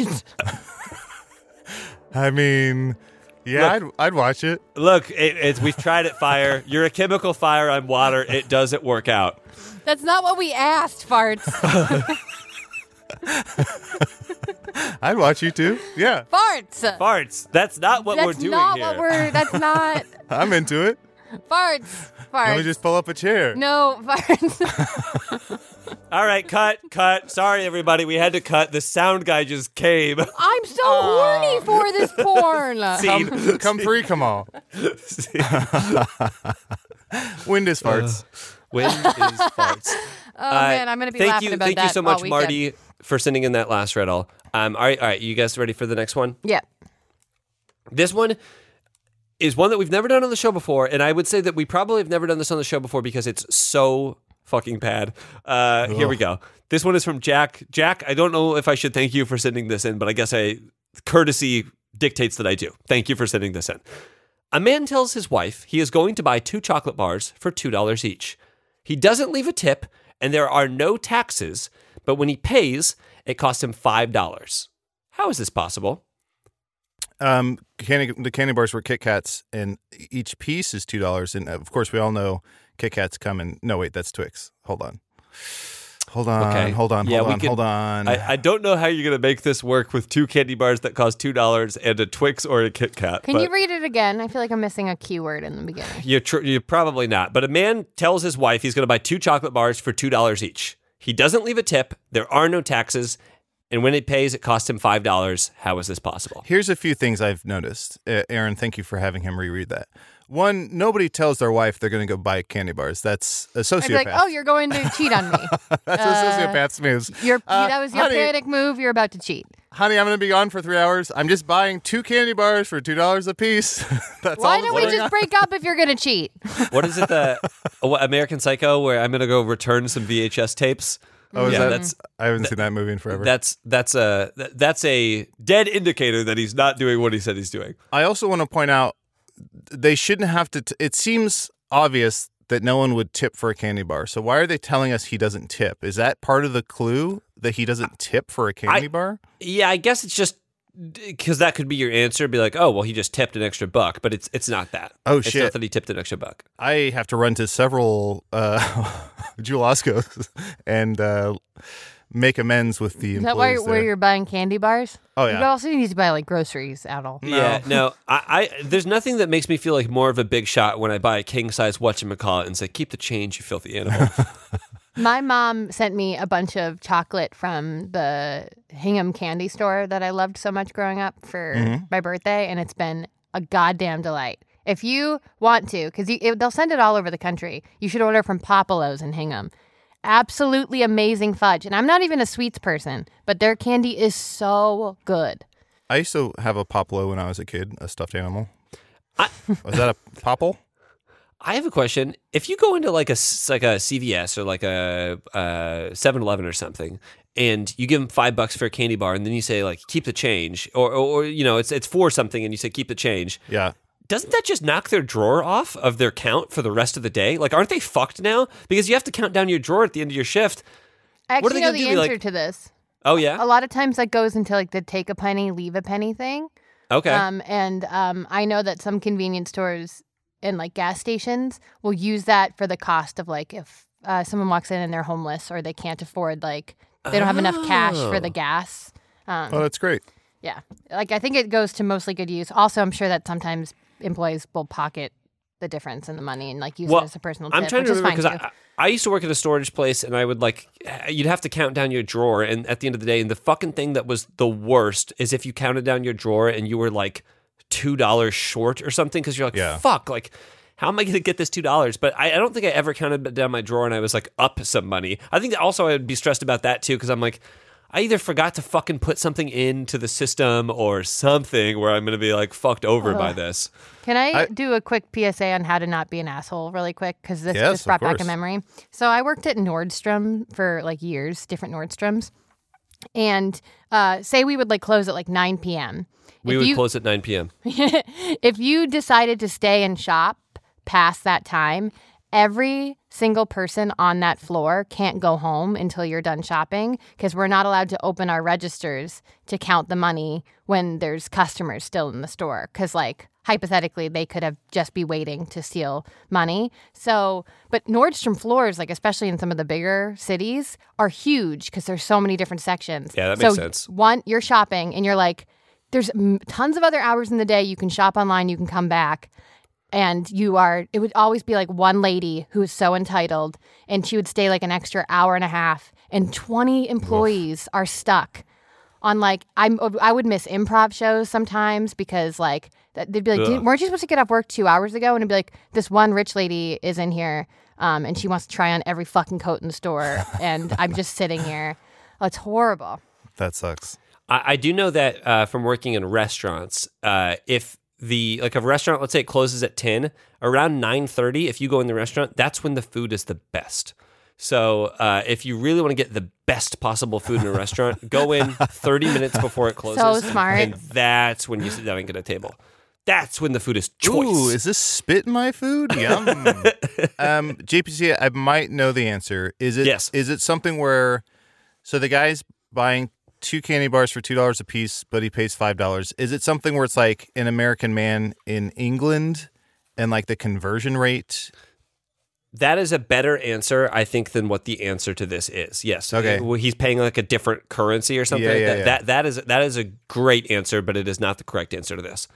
I mean, yeah, look, I'd, I'd watch it. Look, it, it's, we've tried it, Fire. You're a chemical fire, I'm water. It doesn't work out. That's not what we asked, Farts. I'd watch you too. Yeah. Farts. Farts. That's not what that's we're doing not here. What we're, that's not. I'm into it. Farts. Farts. Let me just pull up a chair. No, farts. All right, cut, cut. Sorry, everybody. We had to cut. The sound guy just came. I'm so oh. horny for this porn. Come, come free, come all. Wind is farts. Uh, wind is farts. Oh, uh, man, I'm going to be laughing you, about thank that. Thank you so much, Marty, for sending in that last riddle. Um, all right, all right. You guys ready for the next one? Yeah. This one is one that we've never done on the show before, and I would say that we probably have never done this on the show before because it's so fucking bad. Uh, here we go. This one is from Jack. Jack, I don't know if I should thank you for sending this in, but I guess I courtesy dictates that I do. Thank you for sending this in. A man tells his wife he is going to buy two chocolate bars for two dollars each. He doesn't leave a tip, and there are no taxes, but when he pays, it costs him five dollars. How is this possible? Um, candy, the candy bars were Kit Kats, and each piece is two dollars. And, of course, we all know Kit Kats come in. No, wait, that's Twix. Hold on. Hold on, okay. hold on, yeah, hold on, can, hold on. I, I don't know how you're going to make this work with two candy bars that cost two dollars and a Twix or a Kit Kat. Can you read it again? I feel like I'm missing a keyword in the beginning. You're, tr- you're probably not. But a man tells his wife he's going to buy two chocolate bars for two dollars each. He doesn't leave a tip. There are no taxes. And when it pays, it costs him five dollars. How is this possible? Here's a few things I've noticed. Uh, Erin, thank you for having him reread that. One, nobody tells their wife they're going to go buy candy bars. That's a sociopath. I'd be like, oh, you're going to cheat on me. That's uh, a sociopath's move. Uh, that was your honey, panic move. You're about to cheat. honey, I'm going to be gone for three hours. I'm just buying two candy bars for two dollars a piece. That's Why all don't we just on. break up if you're going to cheat? What is it that American Psycho, where I'm going to go return some V H S tapes? Oh, yeah, is that, that's I haven't that, seen that movie in forever. That's that's a that's a dead indicator that he's not doing what he said he's doing. I also want to point out they shouldn't have to. T- it seems obvious that no one would tip for a candy bar. So why are they telling us he doesn't tip? Is that part of the clue that he doesn't tip for a candy I, bar? Yeah, I guess it's just because that could be your answer. Be like, oh, well, he just tipped an extra buck, but it's it's not that. Oh, it's shit. It's not that he tipped an extra buck. I have to run to several uh, Jewel Oscos and uh, make amends with the employees. Is that why, where you're buying candy bars? Oh, yeah. You also need to buy, like, groceries at all. No. Yeah, no. I, I There's nothing that makes me feel like more of a big shot when I buy a king-size whatchamacallit and say, keep the change, you filthy animal. My mom sent me a bunch of chocolate from the Hingham candy store that I loved so much growing up for mm-hmm. my birthday, and it's been a goddamn delight. If you want to, because they'll send it all over the country, you should order from Popolo's in Hingham. Absolutely amazing fudge. And I'm not even a sweets person, but their candy is so good. I used to have a Popolo when I was a kid, a stuffed animal. I- was that a Popple? I have a question. If you go into like a like a C V S or like a uh, seven eleven or something, and you give them five bucks for a candy bar, and then you say like keep the change, or, or or you know it's it's for something, and you say keep the change. Yeah. Doesn't that just knock their drawer off of their count for the rest of the day? Like, aren't they fucked now? Because you have to count down your drawer at the end of your shift. I actually what are they know the do? answer like, to this. Oh yeah. A lot of times that goes into like the take a penny, leave a penny thing. Okay. Um, and um, I know that some convenience stores and like gas stations will use that for the cost of like if uh, someone walks in and they're homeless or they can't afford like they don't oh. have enough cash for the gas. Um, oh, that's great. Yeah. Like I think it goes to mostly good use. Also, I'm sure that sometimes employees will pocket the difference in the money and like use well, it as a personal tip. I'm trying to remember because I, I used to work at a storage place and I would like, you'd have to count down your drawer. And at the end of the day, and the fucking thing that was the worst is if you counted down your drawer and you were like, two dollars short or something because you're like, yeah. fuck, like, how am I going to get this two dollars? But I, I don't think I ever counted down my drawer and I was like up some money. I think that also I would be stressed about that too because I'm like, I either forgot to fucking put something into the system or something where I'm going to be like fucked over Ugh. by this. Can I, I do a quick P S A on how to not be an asshole really quick? Because this yes, just brought back a memory. So I worked at Nordstrom for like years, different Nordstroms. And uh, say we would like close at like nine p.m. We if would you, close at nine p.m. If you decided to stay and shop past that time, every single person on that floor can't go home until you're done shopping because we're not allowed to open our registers to count the money when there's customers still in the store because, like, hypothetically, they could have just be waiting to steal money. So, but Nordstrom floors, like, especially in some of the bigger cities, are huge because there's so many different sections. Yeah, that makes so sense. One, you're shopping and you're like, there's tons of other hours in the day. You can shop online. You can come back. And you are, it would always be like one lady who is so entitled and she would stay like an extra hour and a half and twenty employees Oof. are stuck on like, I'm, I would miss improv shows sometimes because like, they'd be like, weren't you supposed to get off work two hours ago? And it'd be like, this one rich lady is in here um, and she wants to try on every fucking coat in the store and I'm just sitting here. Oh, it's horrible. That sucks. I do know that uh, from working in restaurants, uh, if the, like a restaurant, let's say it closes at ten, around nine thirty, if you go in the restaurant, that's when the food is the best. So uh, if you really want to get the best possible food in a restaurant, go in thirty minutes before it closes. So smart. And that's when you sit down and get a table. That's when the food is choice. Ooh, is this spit in my food? Yum. um, J P C, I might know the answer. Is it? Yes. Is it something where, so the guy's buying two candy bars for two dollars a piece, but he pays five dollars. Is it something where it's like an American man in England and like the conversion rate? That is a better answer, I think, than what the answer to this is. Yes. Okay. He's paying like a different currency or something. Yeah, yeah, that, yeah. That, that, is, that is a great answer, but it is not the correct answer to this.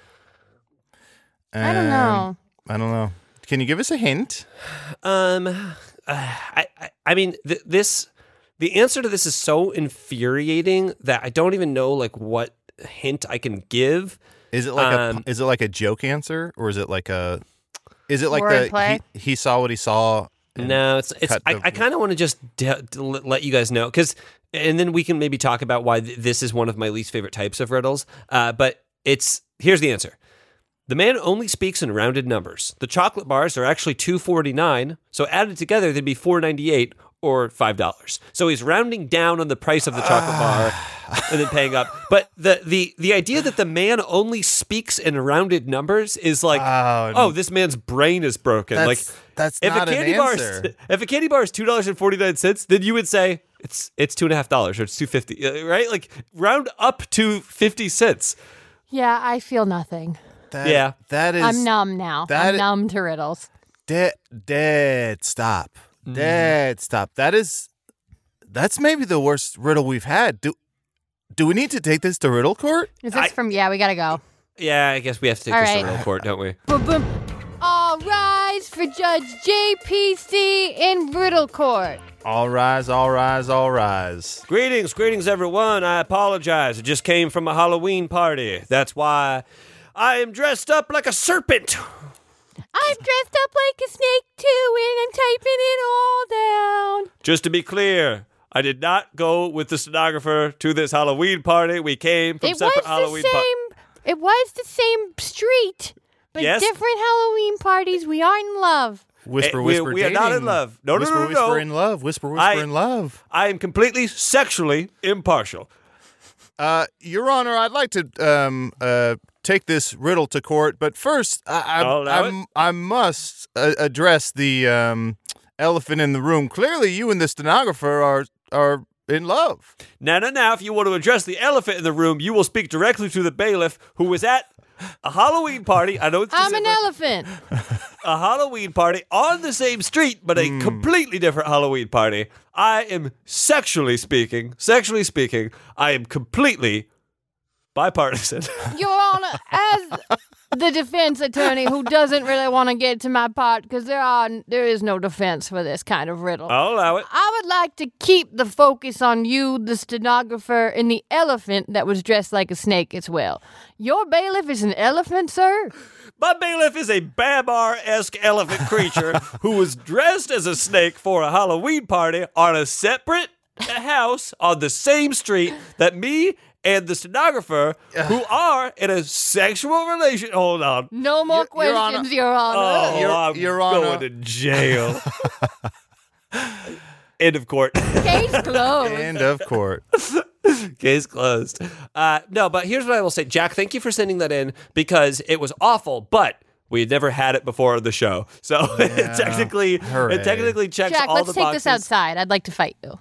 Um, I don't know. I don't know. Can you give us a hint? Um, uh, I, I, I mean, th- this... The answer to this is so infuriating that I don't even know like what hint I can give. Is it like um, a is it like a joke answer or is it like a is it like the he, he saw what he saw No, it's it's. I, I kind of want to just de- de- let you guys know, because, and then we can maybe talk about why th- this is one of my least favorite types of riddles. Uh, but it's here's the answer. The man only speaks in rounded numbers. The chocolate bars are actually two forty-nine, so added together they'd be four ninety-eight or five dollars. So he's rounding down on the price of the chocolate uh. bar and then paying up. But the, the, the idea that the man only speaks in rounded numbers is like, oh, oh this man's brain is broken. That's, like that's if not a candy an bar answer. Is, if a candy bar is two forty-nine, then you would say it's it's two and a half dollars or it's two fifty, right? Like round up to fifty cents. Yeah, I feel nothing. That, yeah, that is. I'm numb now. I'm is, numb to riddles. Dead, dead. Stop. Mm. Dead. Stop. That is. That's maybe the worst riddle we've had. Do, do we need to take this to riddle court? Is this I, from? Yeah, we gotta go. Yeah, I guess we have to take All this right. to riddle court, don't we? Boom, boom. All rise for Judge J P C in riddle court. All rise, all rise, all rise. Greetings, greetings, everyone. I apologize. I just came from a Halloween party. That's why. I am dressed up like a serpent. I'm dressed up like a snake, too, and I'm typing it all down. Just to be clear, I did not go with the stenographer to this Halloween party. We came from it separate Halloween parties. It was the same street, but yes. different Halloween parties. We are in love. Whisper, it, whisper, we, we are not in love. No, whisper, no, no, no. Whisper, whisper in love. Whisper, whisper I, in love. I am completely sexually impartial. Uh, Your Honor, I'd like to... um uh. take this riddle to court, but first I I, I, I must uh, address the um, elephant in the room. Clearly, you and the stenographer are are in love. Now, now, now! If you want to address the elephant in the room, you will speak directly to the bailiff who was at a Halloween party. I know it's I'm December, an elephant. A Halloween party on the same street, but a mm. completely different Halloween party. I am sexually speaking, sexually speaking, I am completely. Bipartisan. Your Honor, as the defense attorney who doesn't really want to get to my part because there are there is no defense for this kind of riddle. I'll allow it. I would like to keep the focus on you, the stenographer, and the elephant that was dressed like a snake as well. Your bailiff is an elephant, sir? My bailiff is a Babar-esque elephant creature who was dressed as a snake for a Halloween party on a separate house on the same street that me and the stenographer, who are in a sexual relation. Hold on. No more your, questions, Your Honor. Your Honor. Oh, your, I'm your going Honor. to jail. End of court. Case closed. End of court. Case closed. Uh, no, but here's what I will say. Jack, thank you for sending that in, because it was awful, but we had never had it before on the show. So yeah. it, technically, it technically checks Jack, all the boxes. Jack, let's take this outside. I'd like to fight you.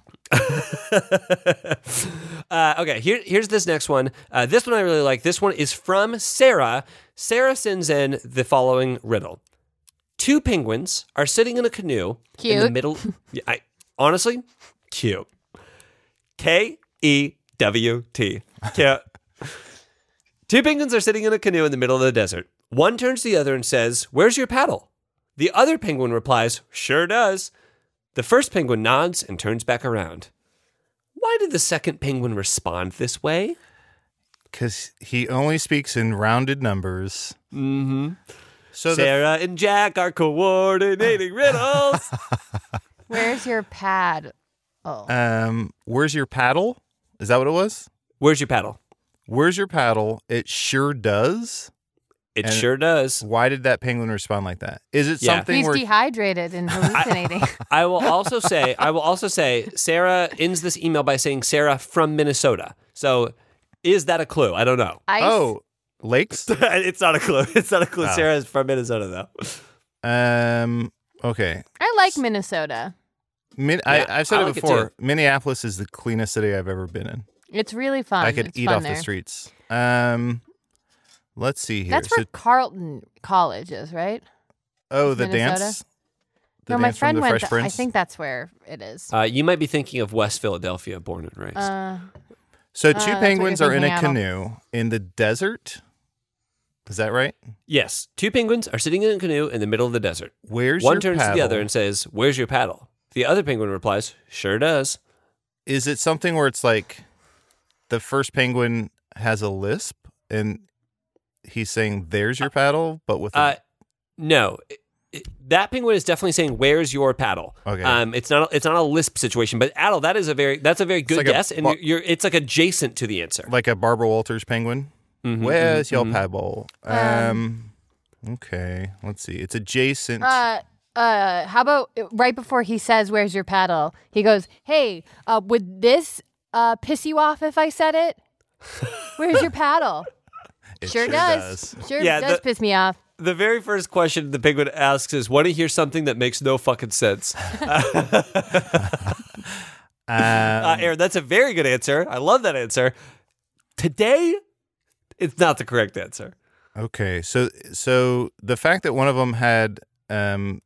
uh, okay, here, here's this next one. Uh, this one I really like. This one is from Sarah. Sarah sends in the following riddle. Two penguins are sitting in a canoe cute. in the middle. Yeah, I, honestly, cute. K E W T. Cute. Two penguins are sitting in a canoe in the middle of the desert. One turns to the other and says, "Where's your paddle?" The other penguin replies, "Sure does." The first penguin nods and turns back around. Why did the second penguin respond this way? Because he only speaks in rounded numbers. Mm-hmm. So Sarah the... and Jack are coordinating riddles. Where's your pad? Oh. Um. Where's your paddle? Is that what it was? Where's your paddle? Where's your paddle? It sure does. It and sure does. Why did that penguin respond like that? Is it yeah. something? He's where... dehydrated and hallucinating. I, I will also say. I will also say. Sarah ends this email by saying Sarah from Minnesota. So, is that a clue? I don't know. Ice? Oh, lakes. It's not a clue. It's not a clue. Oh. Sarah is from Minnesota though. Um. Okay. I like Minnesota. Min- yeah, I, I've said I it like before. It Minneapolis is the cleanest city I've ever been in. It's really fun. I could it's eat off there. the streets. Um. Let's see here. That's where so, Carleton College is, right? Oh, the Minnesota? dance? The no, dance my friend went. Th- I think that's where it is. Uh, you might be thinking of West Philadelphia, born and raised. Uh, so two uh, penguins are in a canoe Adal. in the desert. Is that right? Yes. Two penguins are sitting in a canoe in the middle of the desert. Where's One your turns paddle? to the other and says, "Where's your paddle?" The other penguin replies, "Sure does." Is it something where it's like the first penguin has a lisp and... he's saying, "There's your paddle," but with a... uh, no, it, that penguin is definitely saying, "Where's your paddle?" Okay. Um, it's not. It's not a lisp situation, but Adal, that is a very. That's a very good like guess, a, and you're, you're. It's like adjacent to the answer, like a Barbara Walters penguin. Mm-hmm, Where's mm-hmm, your mm-hmm. paddle? Um, um. Okay. Let's see. It's adjacent. Uh. Uh. How about right before he says, "Where's your paddle?" He goes, "Hey, uh, would this uh piss you off if I said it? Where's your paddle?" It sure, sure does. does. Sure yeah, does the, piss me off. The very first question the penguin asks is, "Want to hear something that makes no fucking sense?" um, uh, Erin, that's a very good answer. I love that answer. Today, it's not the correct answer. Okay, so so the fact that one of them had um,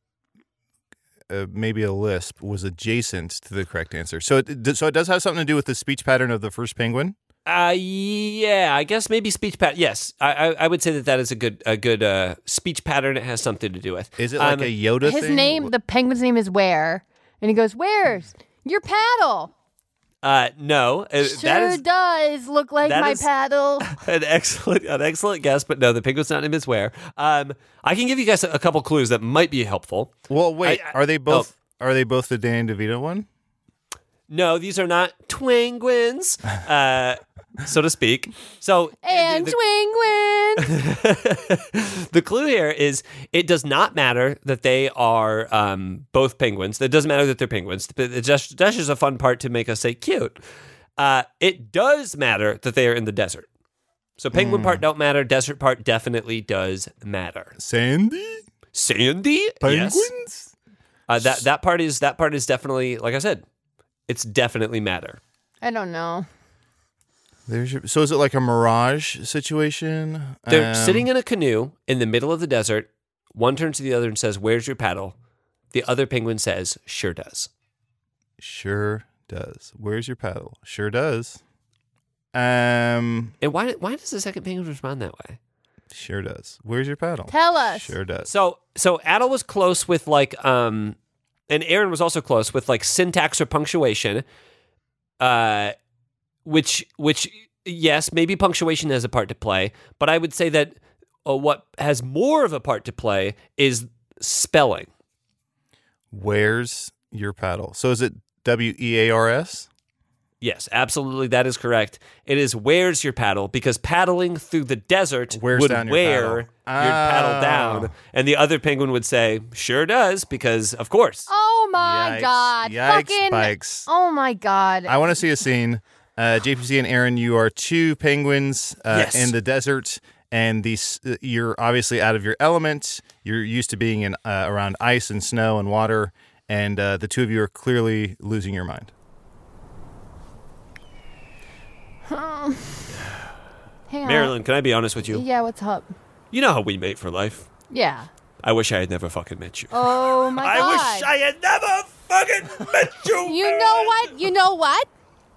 uh, maybe a lisp was adjacent to the correct answer. So it, so it does have something to do with the speech pattern of the first penguin. Uh, yeah, I guess maybe speech pattern. Yes, I, I I would say that that is a good a good uh, speech pattern. It has something to do with. Is it like um, a Yoda his thing? His name, the penguin's name is Ware, and he goes, "Where's your paddle?" Uh, no, sure that is, does look like my paddle. An excellent, an excellent guess, but no, the penguin's not name is Ware. Um, I can give you guys a, a couple clues that might be helpful. Well, wait, I, I, are they both? Oh. Are they both the Dan DeVito one? No, these are not twinguins, uh, so to speak. So and the, twinguins. The clue here is it does not matter that they are um, both penguins. It doesn't matter that they're penguins. It just, that's just a fun part to make us say cute. Uh, it does matter that they are in the desert. So penguin mm. part don't matter. Desert part definitely does matter. Sandy? Sandy? Penguins? Yes. Uh, that that part is that part is definitely, like I said. It's definitely matter. I don't know. There's your, so is it like a mirage situation? They're um, sitting in a canoe in the middle of the desert. One turns to the other and says, "Where's your paddle?" The other penguin says, "Sure does." Sure does. Where's your paddle? Sure does. Um. And why why does the second penguin respond that way? Sure does. Where's your paddle? Tell us. Sure does. So so Adal was close with like um. And Erin was also close with like syntax or punctuation, uh, which which yes, maybe punctuation has a part to play, but I would say that uh, what has more of a part to play is spelling. Where's your paddle? So is it W E A R S? Yes, absolutely, that is correct. It is where's your paddle, because paddling through the desert Wears would down your wear paddle. your oh. paddle down, and the other penguin would say, "Sure does," because of course. Oh my Yikes. God! Yikes! Fucking, Bikes! Oh my God! I want to see a scene. Uh, J P C and Erin, you are two penguins uh, yes. in the desert, and these uh, you're obviously out of your element. You're used to being in uh, around ice and snow and water, and uh, the two of you are clearly losing your mind. Oh. Hang on. Marilyn, can I be honest with you? Yeah, what's up? You know how we mate for life. Yeah. I wish I had never fucking met you. Oh my I God. I wish I had never fucking met you. You Marilyn. know what? You know what?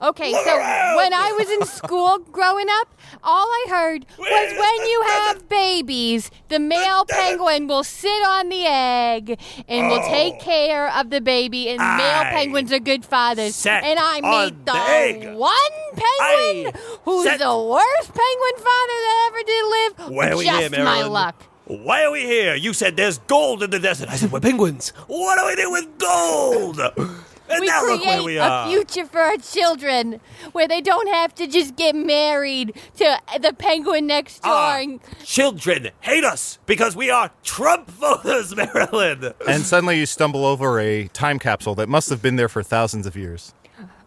Okay, Look so around. When I was in school growing up, all I heard Where was when you have babies, the male penguin will sit on the egg and oh, will take care of the baby, and I male penguins are good fathers. And I meet the, the one penguin I who's the worst penguin father that ever did live. Why are we Just here, my luck. Why are we here? You said there's gold in the desert. I said, we're penguins. What do we do with gold? And we now create look where we are. A future for our children where they don't have to just get married to the penguin next door. Our and... children hate us because we are Trump voters, Marilyn. And suddenly you stumble over a time capsule that must have been there for thousands of years.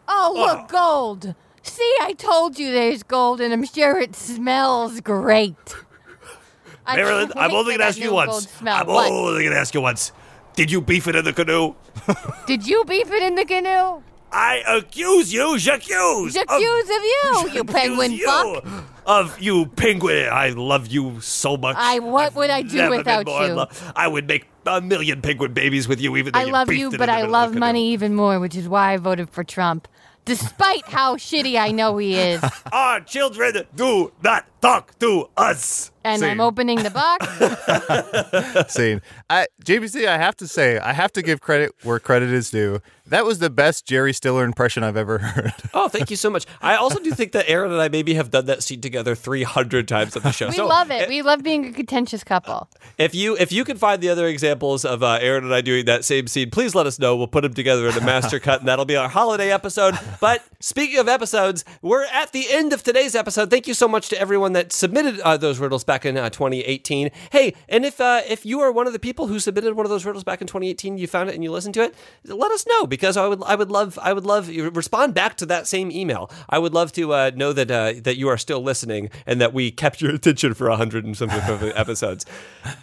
Oh, look, oh. gold. See, I told you there's gold, and I'm sure it smells great. Marilyn, I'm only going to ask you once. I'm once. only going to ask you once. Did you beef it in the canoe? Did you beef it in the canoe? I accuse you, j'accuse. J'accuse of, of you, you penguin you fuck. Of you penguin. I love you so much. I What I've would I do without you? Lo- I would make a million penguin babies with you, even though I you love beefed you, it but in the I love money even more, which is why I voted for Trump. Despite how shitty I know he is. Our children do not Talk to us. And Scene. I'm opening the box. Scene. I, J B C, I have to say, I have to give credit where credit is due. That was the best Jerry Stiller impression I've ever heard. Oh, thank you so much. I also do think that Erin and I maybe have done that scene together three hundred times on the show. We so, love it. Uh, we love being a contentious couple. If you if you can find the other examples of uh, Erin and I doing that same scene, please let us know. We'll put them together in a master cut, and that'll be our holiday episode. But speaking of episodes, we're at the end of today's episode. Thank you so much to everyone that submitted uh, those riddles back in uh, twenty eighteen. Hey, and if uh, if you are one of the people who submitted one of those riddles back in twenty eighteen, you found it and you listened to it, let us know, because I would I would love I would love respond back to that same email. I would love to uh, know that uh, that you are still listening and that we kept your attention for a hundred and something episodes.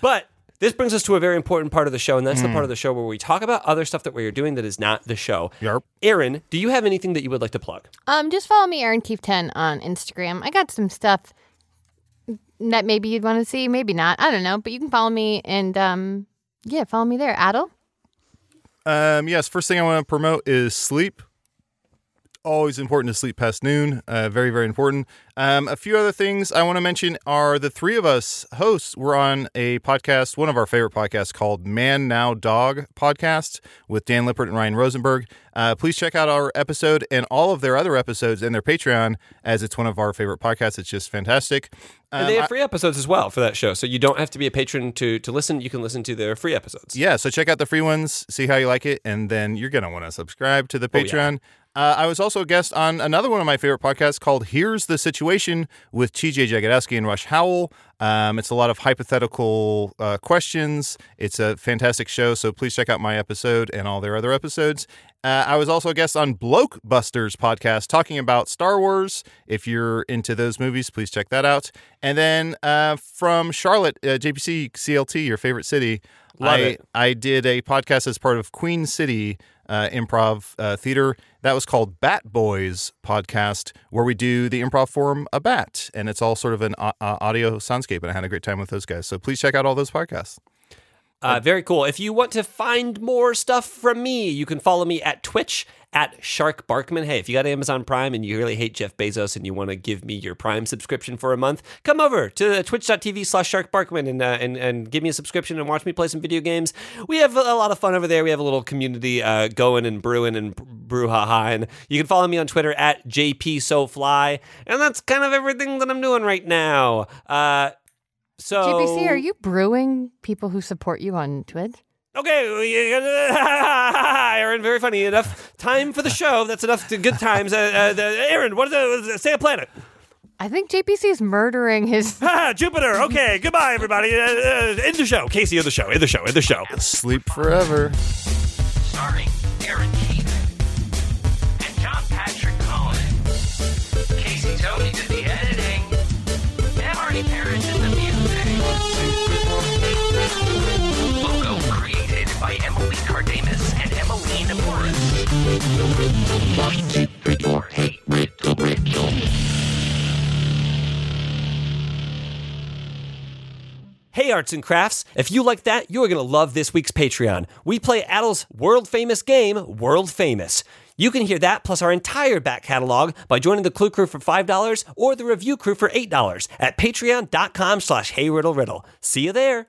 But this brings us to a very important part of the show, and that's mm. the part of the show where we talk about other stuff that we're doing that is not the show. Yep. Erin, do you have anything that you would like to plug? Um, just follow me, Erin Keif ten on Instagram. I got some stuff that maybe you'd want to see, maybe not. I don't know, but you can follow me, and um, yeah, follow me there. Adal? Um, yes, first thing I want to promote is sleep. Always important to sleep past noon. Uh, very, very important. Um, a few other things I want to mention are the three of us hosts. We're on a podcast, one of our favorite podcasts, called Man Now Dog Podcast with Dan Lippert and Ryan Rosenberg. Uh, please check out our episode and all of their other episodes and their Patreon, as it's one of our favorite podcasts. It's just fantastic. Um, and they have free episodes as well for that show, so you don't have to be a patron to, to listen. You can listen to their free episodes. Yeah, so check out the free ones, see how you like it, and then you're going to want to subscribe to the Patreon. Oh, yeah. Uh, I was also a guest on another one of my favorite podcasts called Here's the Situation with T J. Jagodowski and Rush Howell. Um, it's a lot of hypothetical uh, questions. It's a fantastic show, so please check out my episode and all their other episodes. Uh, I was also a guest on Blokebusters podcast talking about Star Wars. If you're into those movies, please check that out. And then uh, from Charlotte, uh, J P C C L T, your favorite city, I, I did a podcast as part of Queen City Uh, improv uh, theater that was called Bat Boys Podcast, where we do the improv form a bat, and it's all sort of an uh, audio soundscape, and I had a great time with those guys, so please check out all those podcasts. Uh, very cool. If you want to find more stuff from me, you can follow me at Twitch at Shark Barkman. Hey, if you got Amazon Prime and you really hate Jeff Bezos and you want to give me your Prime subscription for a month, come over to twitch.tv slash Shark Barkman and, uh, and, and give me a subscription and watch me play some video games. We have a lot of fun over there. We have a little community uh, going and brewing and brouhaha. And you can follow me on Twitter at JPSoFly. And that's kind of everything that I'm doing right now. Uh, So, J P C, are you brewing people who support you on Twitch? Okay, Erin, very funny. Enough time for the show. That's enough to good times. Uh, uh, Erin, what is the say a planet? I think J P C is murdering his Jupiter. Okay, goodbye, everybody. Uh, uh, end the show, Casey. End the show. End the show. End the show. Sleep forever. Starring Erin Keif and John Patrick Coan. Casey Tony did the editing. And Marty Parrish did the music. Logo created by Emily Cardamus and Emily Naporis. Like, stupid, or hate, riddle, riddle. Hey, arts and crafts, if you like that, you're going to love this week's Patreon. We play Adal's world-famous game, World Famous. You can hear that plus our entire back catalog by joining the Clue Crew for five dollars or the Review Crew for eight dollars at patreon.com slash Hey Riddle Riddle. See you there.